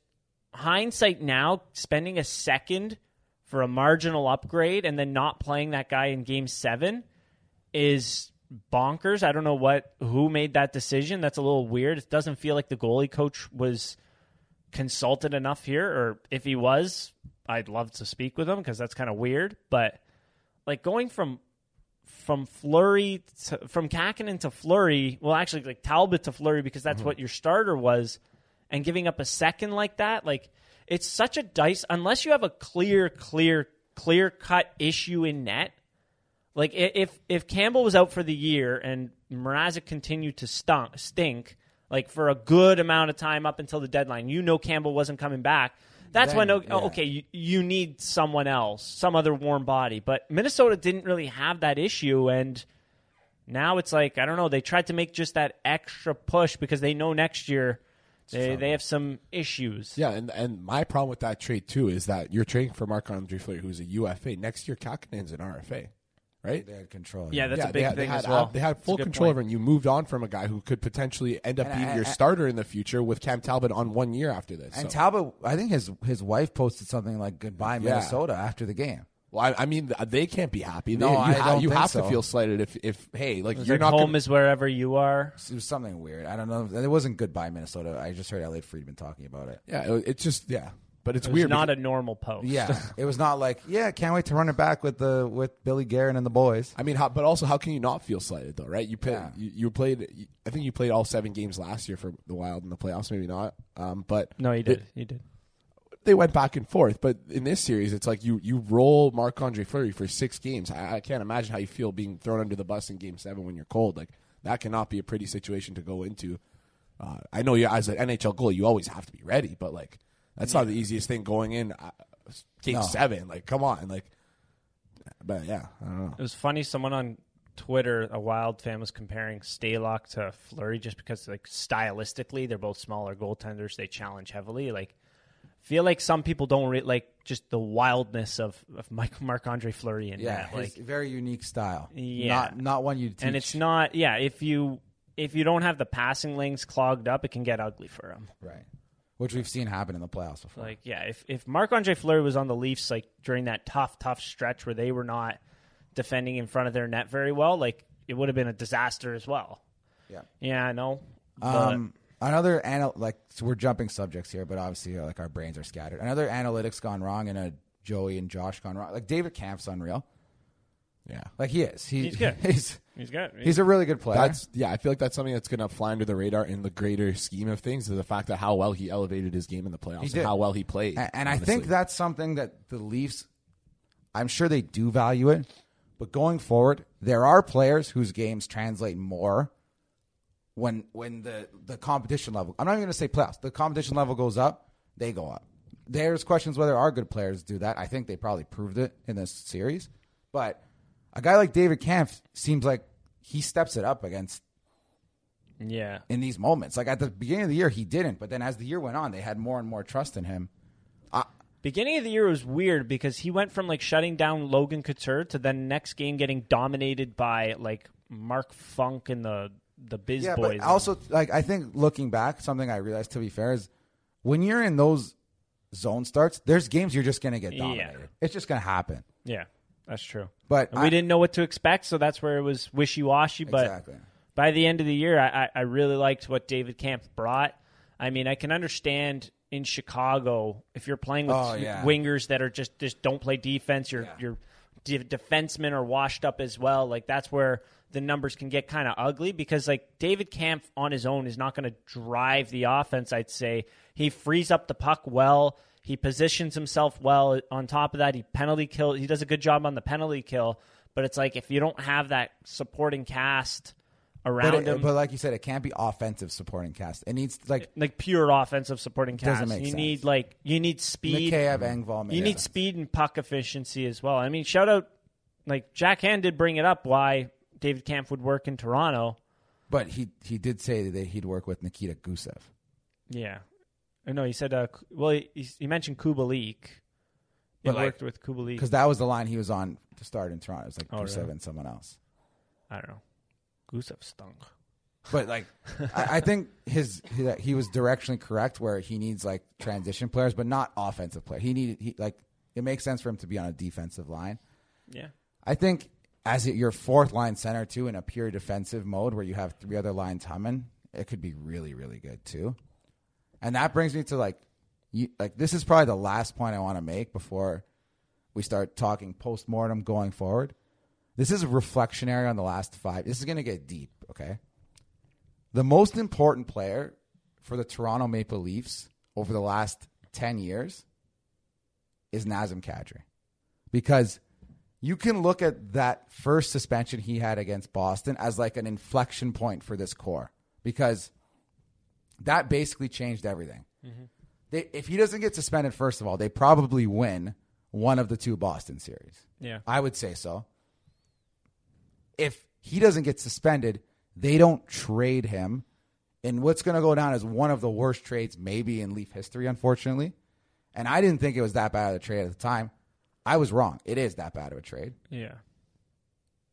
hindsight now, spending a second for a marginal upgrade and then not playing that guy in game seven is... bonkers. I don't know what who made that decision. That's a little weird. It doesn't feel like the goalie coach was consulted enough here, or if he was, I'd love to speak with him because that's kind of weird. But like going from from Fleury to, from Kakinen to Fleury, well, actually like Talbot to Fleury because that's mm-hmm. what your starter was, and giving up a second like that, like it's such a dice. Unless you have a clear, clear, clear cut issue in net. Like, if if Campbell was out for the year and Mrazek continued to stunk, stink, like, for a good amount of time up until the deadline, you know Campbell wasn't coming back. That's then, when, yeah. okay, you, you need someone else, some other warm body. But Minnesota didn't really have that issue, and now it's like, I don't know, they tried to make just that extra push because they know next year they, so, they have some issues. Yeah, and and my problem with that trade, too, is that you're trading for Marc-Andre Fleury, who's a U F A. Next year, Kakinen's an R F A. Right? They had control. Yeah, that's yeah, a big they had, thing they had, as well. Uh, they had full control point. over him. You moved on from a guy who could potentially end up and being I, I, your starter in the future with Cam Talbot on one year after this. And so. Talbot, I think his his wife posted something like, goodbye, Minnesota, yeah. after the game. Well, I, I mean, they can't be happy. They, no, you, I ha- don't you think have so. to feel slighted if, if hey, like you're like not home gonna... is wherever you are. It was something weird. I don't know. It wasn't Goodbye Minnesota. I just heard Elliot Friedman talking about it. Yeah, it's it just yeah, but it's it was weird. Not because... a normal post. Yeah, it was not like yeah, can't wait to run it back with the with Billy Guerin and the boys. I mean, how, but also how can you not feel slighted though, right? You play, yeah. you, you played. I think you played all seven games last year for the Wild in the playoffs. Maybe not. Um, but no, you did. It, you did. They went back and forth, but in this series, it's like you, you roll Marc-Andre Fleury for six games. I, I can't imagine how you feel being thrown under the bus in Game Seven when you're cold. Like that cannot be a pretty situation to go into. Uh, I know you as an N H L goalie, you always have to be ready, but like that's yeah. not the easiest thing going in uh, Game no. Seven. Like come on, like but yeah, I don't know. It was funny. Someone on Twitter, a Wild fan, was comparing Stalock to Fleury just because like stylistically they're both smaller goaltenders. They challenge heavily, like. Feel like some people don't re- like just the wildness of of Marc-Andre Fleury and yeah, that, like his very unique style. Yeah, not not one you teach. And it's not yeah. If you if you don't have the passing lanes clogged up, it can get ugly for him. Right, which we've seen happen in the playoffs before. Like yeah, if if Marc-Andre Fleury was on the Leafs like during that tough tough stretch where they were not defending in front of their net very well, like it would have been a disaster as well. Yeah, yeah, I know. Um. Another anal- like so we're jumping subjects here, but obviously like our brains are scattered. Another analytics gone wrong, and a Joey and Josh gone wrong. Like David Kampf's unreal. Yeah, like he is. He, he's good. He's he's good. He's, he's a really good player. That's, yeah, I feel like that's something that's going to fly under the radar in the greater scheme of things. Is the fact that how well he elevated his game in the playoffs, and how well he played, and, and I think that's something that the Leafs. I'm sure they do value it, but going forward, there are players whose games translate more. When when the, the competition level, I'm not even going to say playoffs, the competition level goes up, they go up. There's questions whether our good players do that. I think they probably proved it in this series. But a guy like David Kampf seems like he steps it up against yeah in these moments. Like at the beginning of the year, he didn't. But then as the year went on, they had more and more trust in him. I, Beginning of the year was weird because he went from like shutting down Logan Couture to then next game getting dominated by like Mark Funk and the... The biz yeah, boys. But also, like I think looking back, something I realized to be fair is when you're in those zone starts, there's games you're just going to get dominated. Yeah. It's just going to happen. Yeah, that's true. But I, we didn't know what to expect, so that's where it was wishy-washy. But exactly. By the end of the year, I, I really liked what David Kampf brought. I mean, I can understand in Chicago if you're playing with oh, yeah. wingers that are just just don't play defense. Your yeah. your de- defensemen are washed up as well. Like that's where. The numbers can get kind of ugly because like David Kampf on his own is not going to drive the offense. I'd say he frees up the puck well. He positions himself well. On top of that, he penalty kill. He does a good job on the penalty kill. But it's like if you don't have that supporting cast around but it, him, but like you said, it can't be offensive supporting cast. It needs like like pure offensive supporting cast. Doesn't make you sense. need like you need speed. Mikheyev, Engvall. You need sense. speed and puck efficiency as well. I mean, shout out like Jack Hand did bring it up why. David Kampf would work in Toronto. But he he did say that he'd work with Nikita Kucherov. Yeah. No, he said, uh, well, he, he mentioned Kubalik. He but worked like, with Kubalik. Because that was the line he was on to start in Toronto. It was like oh, Kucherov really? and someone else. I don't know. Kucherov stunk. But, like, I, I think his, his he was directionally correct where he needs, like, transition players, but not offensive players. He needed, he, like, it makes sense for him to be on a defensive line. Yeah. I think... As your fourth line center, too, in a pure defensive mode where you have three other lines humming, it could be really, really good, too. And that brings me to, like, you, like this is probably the last point I want to make before we start talking post-mortem going forward. This is a reflectionary on the last five. This is going to get deep, okay? The most important player for the Toronto Maple Leafs over the last ten years is Nazem Kadri because... You can look at that first suspension he had against Boston as like an inflection point for this core because that basically changed everything. Mm-hmm. They, if he doesn't get suspended, first of all, they probably win one of the two Boston series. Yeah, I would say so. If he doesn't get suspended, they don't trade him. And what's going to go down is one of the worst trades maybe in Leaf history, unfortunately. And I didn't think it was that bad of a trade at the time. I was wrong. It is that bad of a trade. Yeah.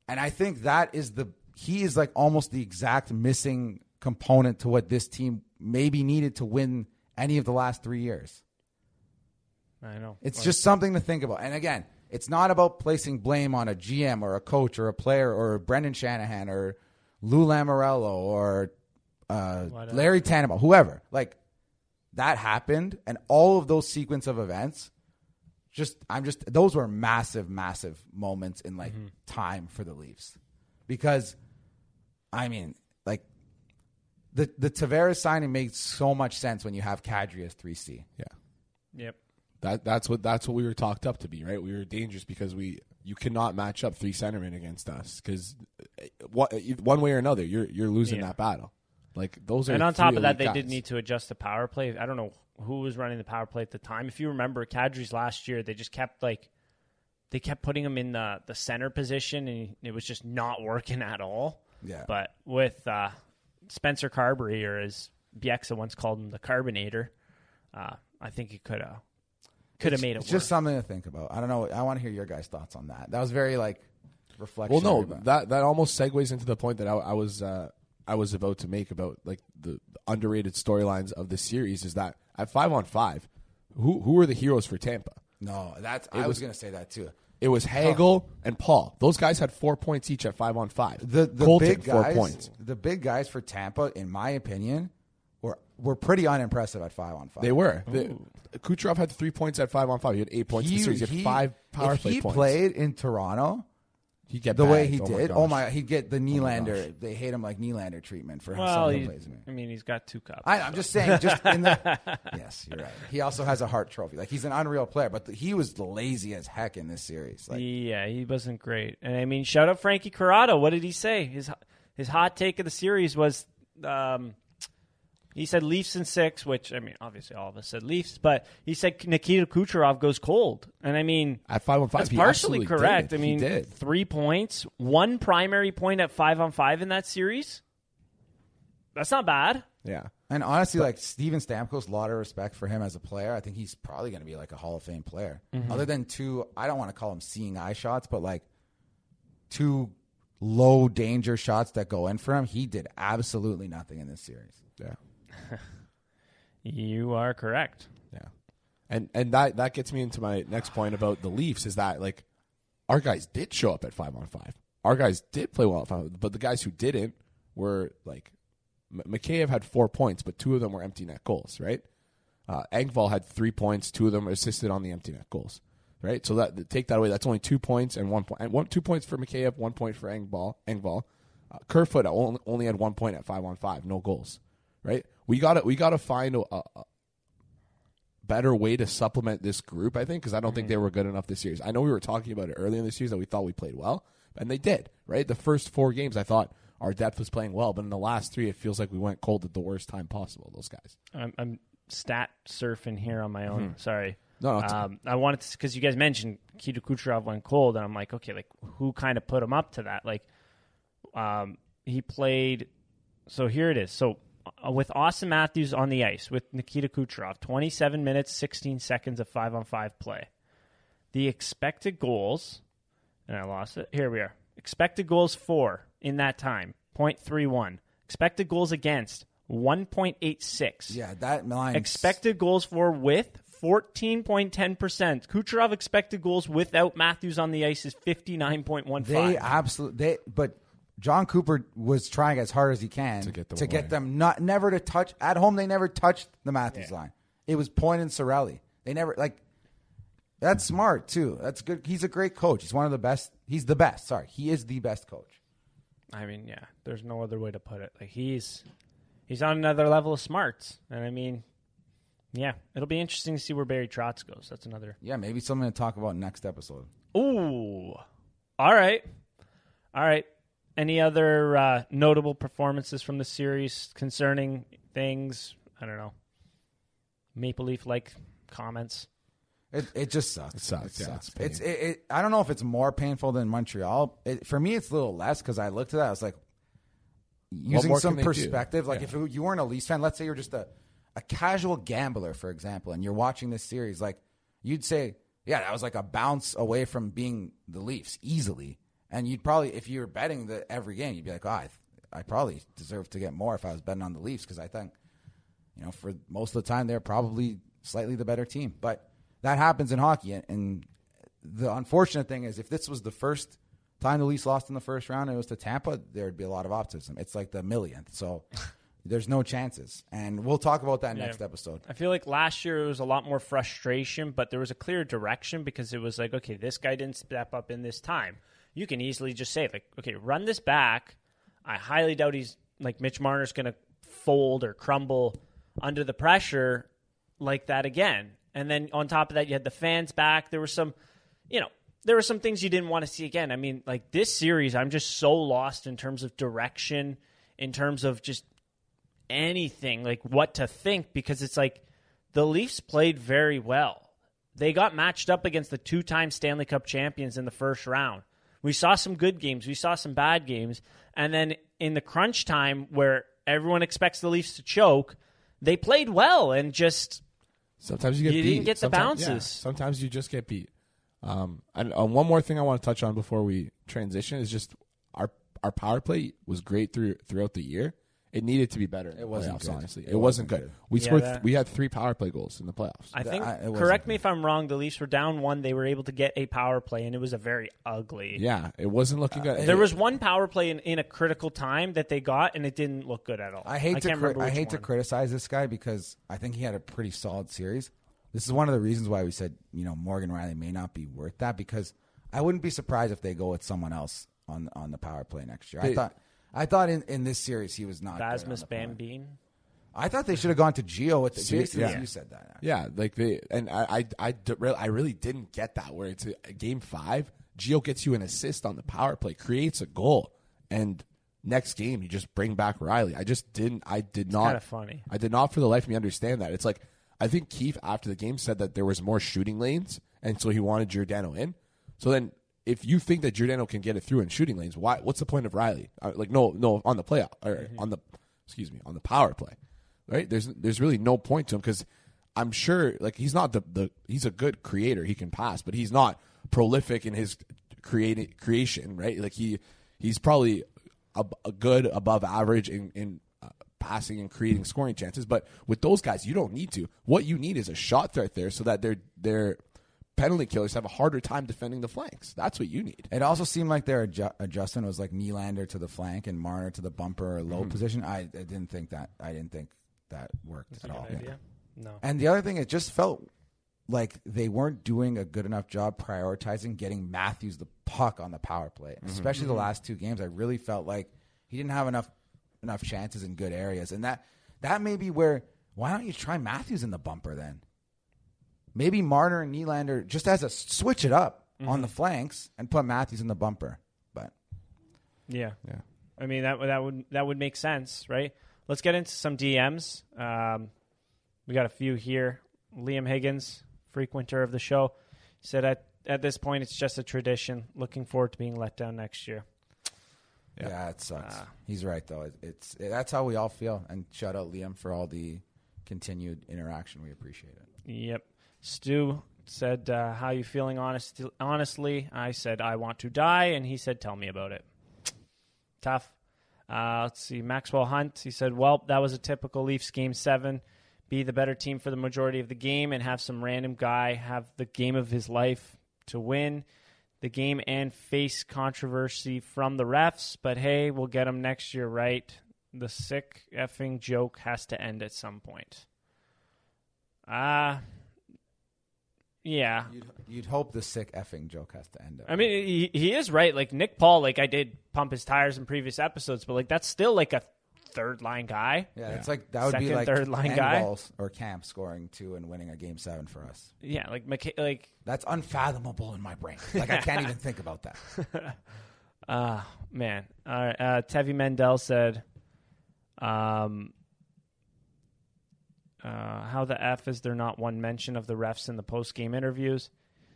And I think that is the, he is like almost the exact missing component to what this team maybe needed to win any of the last three years. I know. It's like, just something to think about. And again, It's not about placing blame on a G M or a coach or a player or Brendan Shanahan or Lou Lamoriello or uh, Larry Tannebaum, whoever. Like, that happened, and all of those sequence of events, just I'm just those were massive, massive moments in like mm-hmm. time for the Leafs, because, I mean, like the the Tavares signing made so much sense when you have Kadri as three C. Yeah. Yep. That that's what that's what we were talked up to be, right? We were dangerous because we you cannot match up three centermen against us, because one way or another you're you're losing yeah. that battle. Like those are, and on top of that, they guys. did need to adjust the power play. I don't know who was running the power play at the time. If you remember, Kadri's last year, they just kept like they kept putting him in the the center position, and it was just not working at all. Yeah. But with uh, Spencer Carbery, or as Bieksa once called him, the Carbonator, uh, I think he could have. Could have made it it's work. Just something to think about. I don't know. I want to hear your guys' thoughts on that. That was very like reflection. Well, no, that that almost segues into the point that I, I was uh, I was about to make about like the underrated storylines of the series, is that at five on five, who who are the heroes for Tampa? No, that's it I was, was going to say that too. It was Hagel huh. and Paul. Those guys had four points each at five on five. The the Colton, big guys, four points. The big guys for Tampa, in my opinion, were were pretty unimpressive at five on five. They were. The, Kucherov had three points at five on five. He had eight points he, in the series. He had he, five power play points. If he played in Toronto, he'd get the bagged. way he oh did, my oh my, he'd get the Nylander. Oh they hate him like Nylander treatment for well, how he plays me. I mean, he's got two cups. I, I'm so. just saying. Just in the yes, you're right. He also has a Hart Trophy. Like, he's an unreal player, but the, he was lazy as heck in this series. Like, yeah, he wasn't great. And I mean, shout out Frankie Corrado. What did he say? His his hot take of the series was. Um, He said Leafs in six, which, I mean, obviously all of us said Leafs, but he said Nikita Kucherov goes cold. And, I mean, at five on five, that's partially correct. I mean, three points, one primary point at five on five in that series. That's not bad. Yeah. And, honestly, but, like, Steven Stamkos, a lot of respect for him as a player. I think he's probably going to be, like, a Hall of Fame player. Mm-hmm. Other than two, I don't want to call him seeing-eye shots, but, like, two low-danger shots that go in for him, he did absolutely nothing in this series. Yeah. You are correct. Yeah. And and that, that gets me into my next point about the Leafs, is that, like, our guys did show up at five on five. Our guys did play well at five, but the guys who didn't were, like, M- Mikheyev had four points, but two of them were empty net goals, right? Uh, Engvall had three points, two of them assisted on the empty net goals, right? So that take that away, that's only two points and one point. And one, two points for Mikheyev, one point for Engvall. Engvall. Uh, Kerfoot only, only had one point at five on five, no goals. Right, we gotta we gotta find a, a better way to supplement this group, I think, because I don't mm-hmm. think they were good enough this series. I know we were talking about it earlier in the series that we thought we played well, and they did. Right, the first four games I thought our depth was playing well, but in the last three, it feels like we went cold at the worst time possible. Those guys. I'm, I'm stat surfing here on my own. Mm-hmm. Sorry, no, no um, I wanted to, because you guys mentioned Nikita Kucherov went cold, and I'm like, okay, like who kind of put him up to that? Like, um, he played. So here it is. So. With Auston Matthews on the ice, with Nikita Kucherov, twenty-seven minutes, sixteen seconds of five-on-five play. The expected goals, and I lost it. Here we are. Expected goals for in that time, zero point three one. Expected goals against, one point eight six. Yeah, that line. Expected goals for with, fourteen point one zero percent. Kucherov expected goals without Matthews on the ice is fifty-nine point one five. They absolutely, they, but... John Cooper was trying as hard as he can to get, the to get them not never to touch. At home, they never touched the Matthews yeah. line. It was Point and Cirelli. They never, like, that's smart, too. That's good. He's a great coach. He's one of the best. He's the best. Sorry. He is the best coach. I mean, yeah. There's no other way to put it. Like, he's he's on another level of smarts. And, I mean, yeah. It'll be interesting to see where Barry Trotz goes. That's another. Yeah, maybe something to talk about next episode. Ooh. All right. All right. Any other uh, notable performances from the series concerning things? I don't know. Maple Leaf-like comments. It it just sucks. It sucks. It yeah, sucks. It's, it's it, it, I don't know if it's more painful than Montreal. It, for me, it's a little less because I looked at that. I was like, using some perspective. Like yeah. if it, you weren't a Leafs fan, let's say you're just a, a casual gambler, for example, and you're watching this series, like you'd say, yeah, that was like a bounce away from being the Leafs easily. And you'd probably, if you were betting the, every game, you'd be like, oh, I, I probably deserve to get more if I was betting on the Leafs, because I think, you know, for most of the time, they're probably slightly the better team. But that happens in hockey, and, and the unfortunate thing is, if this was the first time the Leafs lost in the first round and it was to Tampa, there would be a lot of optimism. It's like the millionth. So there's no chances. And we'll talk about that yeah. next episode. I feel like last year it was a lot more frustration, but there was a clear direction because it was like, okay, this guy didn't step up in this time. You can easily just say, like, okay, run this back. I highly doubt he's, like, Mitch Marner's going to fold or crumble under the pressure like that again. And then on top of that, you had the fans back. There were some, you know, there were some things you didn't want to see again. I mean, like, this series, I'm just so lost in terms of direction, in terms of just anything, like what to think, because it's like the Leafs played very well. They got matched up against the two-time Stanley Cup champions in the first round. We saw some good games. We saw some bad games. And then in the crunch time where everyone expects the Leafs to choke, they played well and just sometimes you get you beat. didn't get the sometimes, bounces. Yeah. Sometimes you just get beat. Um, and uh, one more thing I want to touch on before we transition is just our our power play was great through throughout the year. It needed to be better. It wasn't playoffs, good. honestly. It, it wasn't good. good. We yeah, scored. Th- we had three power play goals in the playoffs. I think. I, correct me good. if I'm wrong. The Leafs were down one. They were able to get a power play, and it was a very ugly. Yeah, it wasn't looking uh, good. There it, was one power play in, in a critical time that they got, and it didn't look good at all. I hate I to. Cri- I hate one. to criticize this guy because I think he had a pretty solid series. This is one of the reasons why we said, you know, Morgan Rielly may not be worth that, because I wouldn't be surprised if they go with someone else on on the power play next year. They, I thought. I thought in, in this series he was not. Rasmus Bambin. I thought they should have gone to Gio with the Jason. Yeah. You said that. Actually. Yeah, like they and I I, I, I really didn't get that. Where it's a, a game five, Gio gets you an assist on the power play, creates a goal, and next game you just bring back Rielly. I just didn't. I did it's not. Kind of funny. I did not for the life of me understand that. It's like I think Keefe after the game said that there was more shooting lanes, and so he wanted Giordano in. So then. If you think that Giordano can get it through in shooting lanes, why? What's the point of Rielly? Uh, like no, no on the playoff or mm-hmm. on the, excuse me, on the power play, right? There's there's really no point to him because I'm sure like he's not the, the he's a good creator. He can pass, but he's not prolific in his creating creation, right? Like he he's probably a, a good above average in in uh, passing and creating scoring chances. But with those guys, you don't need to. What you need is a shot threat there so that they're they're. penalty killers have a harder time defending the flanks. That's what you need. It also seemed like their adju- adjustment was like Nylander to the flank and Marner to the bumper or low mm-hmm. position. I, I didn't think that. I didn't think that worked That's at all. Yeah. No. And the other thing, it just felt like they weren't doing a good enough job prioritizing getting Matthews the puck on the power play, mm-hmm. especially mm-hmm. the last two games. I really felt like he didn't have enough enough chances in good areas, and that that may be where. Why don't you try Matthews in the bumper then? Maybe Marner and Nylander just as a switch it up mm-hmm. on the flanks and put Matthews in the bumper. But yeah, yeah. I mean that that would that would make sense, right? Let's get into some D Ms. Um, we got a few here. Liam Higgins, frequenter of the show, said at at this point it's just a tradition. Looking forward to being let down next year. Yeah, yeah it sucks. Uh, He's right though. It, it's it, that's how we all feel. And shout out Liam for all the continued interaction. We appreciate it. Yep. Stu said, uh, how are you feeling honest- honestly? I said, I want to die. And he said, tell me about it. Tough. Uh, let's see. Maxwell Hunt, he said, well, that was a typical Leafs game seven. Be the better team for the majority of the game and have some random guy have the game of his life to win the game and face controversy from the refs. But, hey, we'll get him next year, right? The sick effing joke has to end at some point. Ah... Uh, Yeah. You'd, you'd hope the sick effing joke has to end up. I mean, he, he is right. Like, Nick Paul, like, I did pump his tires in previous episodes, but, like, that's still, like, a third-line guy. Yeah, yeah, it's like that would Second, be, like, third-line guy or Camp scoring two and winning a game seven for us. Yeah, like, McKay, like that's unfathomable in my brain. Like, I can't even think about that. Ah, uh, man. All right, uh, Tevi Mendel said, um... Uh, how the F is there not one mention of the refs in the post-game interviews?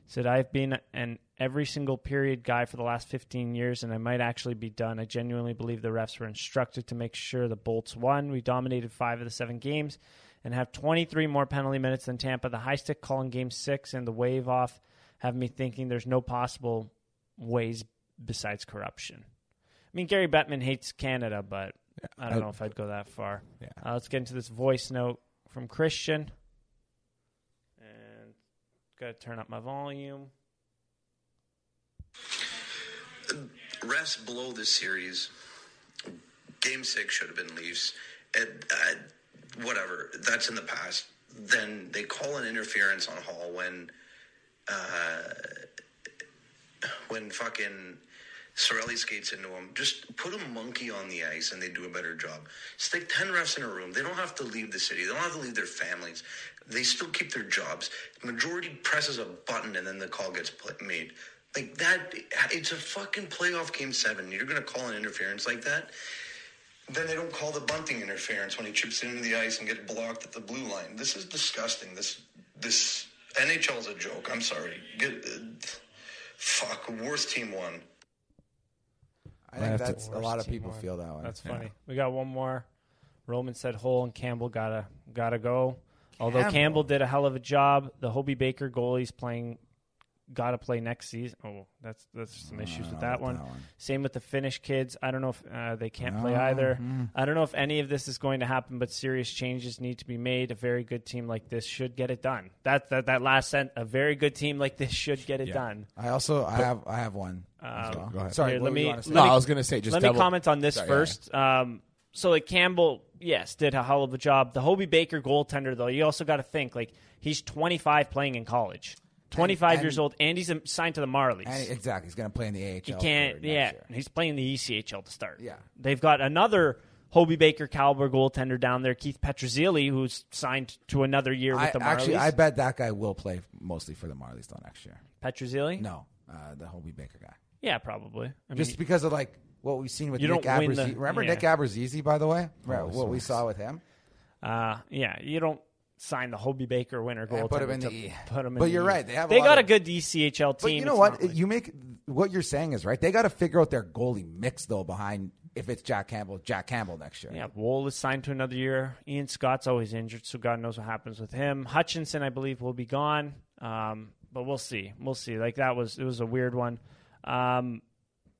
Said, I've been an every single period guy for the last fifteen years, and I might actually be done. I genuinely believe the refs were instructed to make sure the Bolts won. We dominated five of the seven games and have twenty-three more penalty minutes than Tampa. The high stick call in game six and the wave off have me thinking there's no possible ways besides corruption. I mean, Gary Bettman hates Canada, but yeah, I don't I, know if I'd go that far. Yeah. Uh, let's get into this voice note. From Christian. And got to turn up my volume. Avs blow this series. Game six should have been Leafs. It, uh, whatever, that's in the past. Then they call an interference on Holl when, uh, when fucking Cirelli skates into him. Just put a monkey on the ice and they do a better job. Stick ten refs in a room. They don't have to leave the city. They don't have to leave their families. They still keep their jobs. Majority presses a button and then the call gets made. Like that, it's a fucking playoff game seven. You're going to call an interference like that? Then they don't call the bunting interference when he chips into the ice and gets blocked at the blue line. This is disgusting. This this N H L is a joke. I'm sorry. Get, uh, fuck, worst team won. I think that's a lot of people won. Feel that one. That's funny. Yeah. We got one more. Roman said Holl and Campbell gotta gotta go. Although Campbell. Campbell did a hell of a job, the Hobey Baker goalie's playing. Got to play next season. Oh, that's that's some issues with that, one. that one. Same with the Finnish kids. I don't know if uh, they can't no. play either. Mm. I don't know if any of this is going to happen, but serious changes need to be made. A very good team like this should get it done. That that, that last sentence, a very good team like this should get it yeah. done. I also I but, have I have one. Um, so go ahead. Sorry, here, let me. Let no, me, I was going to say just let double, me comment on this sorry, first. Yeah, yeah. Um, so like Campbell, yes, did a hell of a job. The Hobey Baker goaltender though, you also got to think like he's twenty-five playing in college. twenty-five and, and, years old, and he's signed to the Marlies. And exactly. He's going to play in the A H L. He can't, yeah. Year. He's playing the E C H L to start. Yeah. They've got another Hobey Baker caliber goaltender down there, Keith Petruzzelli, who's signed to another year with I, the Marlies. Actually, I bet that guy will play mostly for the Marlies till next year. Petruzzelli? No, uh, the Hobey Baker guy. Yeah, probably. I mean, just because of like what we've seen with Nick Abruzzese. The, Remember yeah. Nick Abruzzese, by the way? Oh, right, what so we nice. Saw with him? Uh, yeah, you don't. Sign the Hobey Baker winner goal. Put him in the. Put him in. But you're right. They have. They got a good E C H L team. But you know what? You make what you're saying is right. They got to figure out their goalie mix though. Behind if it's Jack Campbell, Jack Campbell next year. Yeah, Woll is signed to another year. Ian Scott's always injured, so God knows what happens with him. Hutchinson, I believe, will be gone. Um, but we'll see. We'll see. Like that was it was a weird one. Um,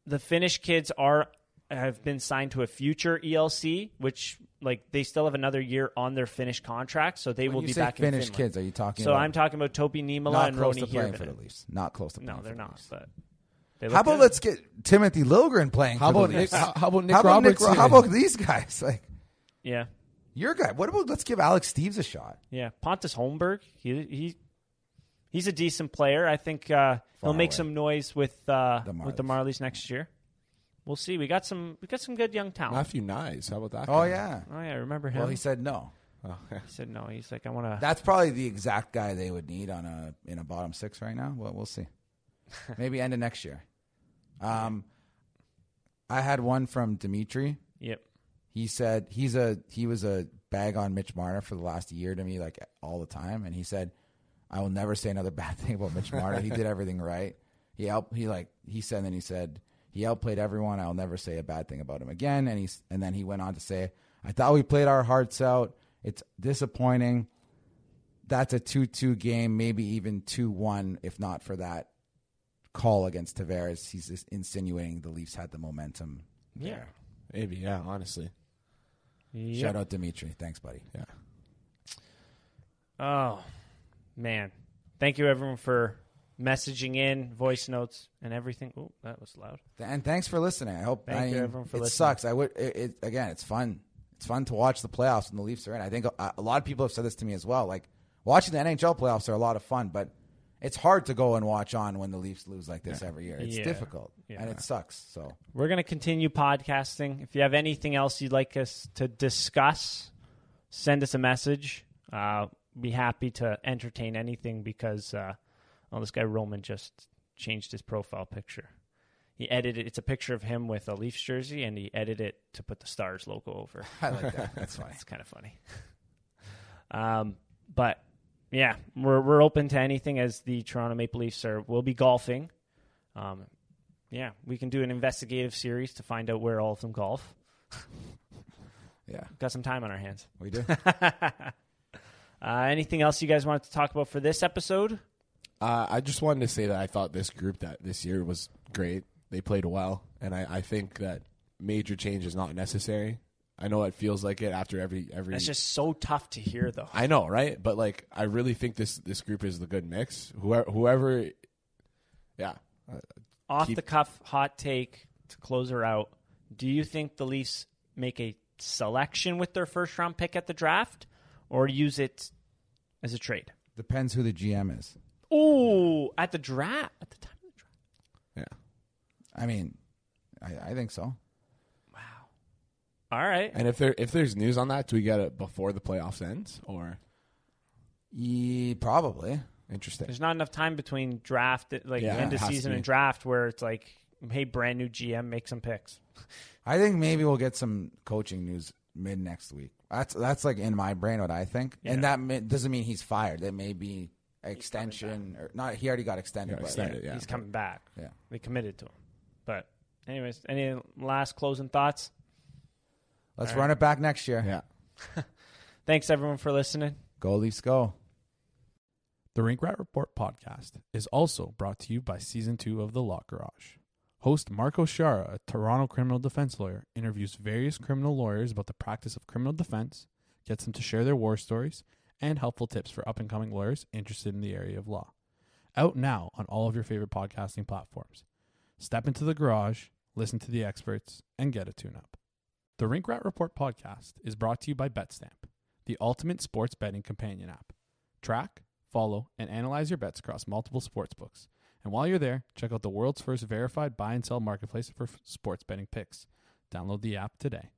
the Finnish kids are have been signed to a future E L C, which. Like they still have another year on their Finnish contract, so they when will you be say back Finnish in Finland. Kids, are you talking? So about I'm talking about Topi Niemela and Roni Hirvonen. For the Leafs. Not close to playing. No, they're for not. The but they how about good. Let's get Timothy Liljegren playing? How about Nick? How, how about Nick how Roberts? Nick, how about these guys? Like, yeah, your guy. What about let's give Alex Steves a shot? Yeah, Pontus Holmberg. He he he's a decent player. I think uh, he'll make away. some noise with uh, the with the Marlies next year. We'll see. We got some. We got some good young talent. Matthew Nyes. How about that? Oh guy? yeah. Oh yeah. Remember him? Well, he said no. Oh, yeah. He said no. He's like, I want to. That's probably the exact guy they would need on a in a bottom six right now. Well, we'll see. Maybe end of next year. Um, I had one from Dimitri. Yep. He said he's a he was a bag on Mitch Marner for the last year to me, like all the time, and he said, I will never say another bad thing about Mitch Marner. He did everything right. He helped. He like he said. And then he said. He outplayed everyone. I'll never say a bad thing about him again. And he's, and then he went on to say, I thought we played our hearts out. It's disappointing. That's a two two game, maybe even two one, if not for that call against Tavares. He's just insinuating the Leafs had the momentum. Yeah. There. Maybe, yeah, honestly. Yep. Shout out, Dimitri. Thanks, buddy. Yeah. Oh, man. Thank you, everyone, for messaging in, voice notes, and everything. Oh, that was loud. And thanks for listening. I hope Thank I mean, you everyone for it listening. Sucks. I would it, it again. It's fun. It's fun to watch the playoffs when the Leafs are in. I think a, a lot of people have said this to me as well. Like watching the N H L playoffs are a lot of fun, but it's hard to go and watch on when the Leafs lose like this yeah. every year. It's yeah. difficult yeah. and it sucks. So we're gonna continue podcasting. If you have anything else you'd like us to discuss, send us a message. Uh, be happy to entertain anything because. Uh, Oh, this guy Roman just changed his profile picture. He edited it's a picture of him with a Leafs jersey, and he edited it to put the Stars logo over. I like that. That's funny. It's kind of funny. Um, but yeah, we're we're open to anything as the Toronto Maple Leafs are. We'll be golfing. Um, yeah, we can do an investigative series to find out where all of them golf. Yeah, got some time on our hands. We do. uh, anything else you guys wanted to talk about for this episode? Uh, I just wanted to say that I thought this group that this year was great. They played well, and I, I think that major change is not necessary. I know it feels like it after every every. That's just so tough to hear, though. I know, right? But like, I really think this, this group is the good mix. Whoever, whoever, yeah. Off keep... the cuff, hot take. to close her out, do you think the Leafs make a selection with their first round pick at the draft or use it as a trade? Depends who the G M is. Oh, at the draft, at the time of the draft. Yeah. I mean, I, I think so. Wow. All right. And if there if there's news on that, do we get it before the playoffs ends or? Yeah, probably. Interesting. There's not enough time between draft, like yeah, end of season and draft, where it's like, hey, brand new G M, make some picks. I think maybe we'll get some coaching news mid next week. That's that's like in my brain what I think, yeah. and that may, doesn't mean he's fired. That may be extension or not. He already got extended. He got extended but, yeah. He's coming back. Yeah, they committed to him. But anyways, any last closing thoughts? Let's All run right. it back next year. Yeah. Thanks everyone for listening. Go Leafs, go. The Rink Rat Report podcast is also brought to you by Season two of The Lock Garage. Host Marco Sciarra, a Toronto criminal defense lawyer, interviews various criminal lawyers about the practice of criminal defense, gets them to share their war stories, and helpful tips for up-and-coming lawyers interested in the area of law. Out now on all of your favorite podcasting platforms. Step into the garage, listen to the experts, and get a tune-up. The Rink Rat Report podcast is brought to you by BetStamp, the ultimate sports betting companion app. Track, follow, and analyze your bets across multiple sportsbooks. And while you're there, check out the world's first verified buy and sell marketplace for f- sports betting picks. Download the app today.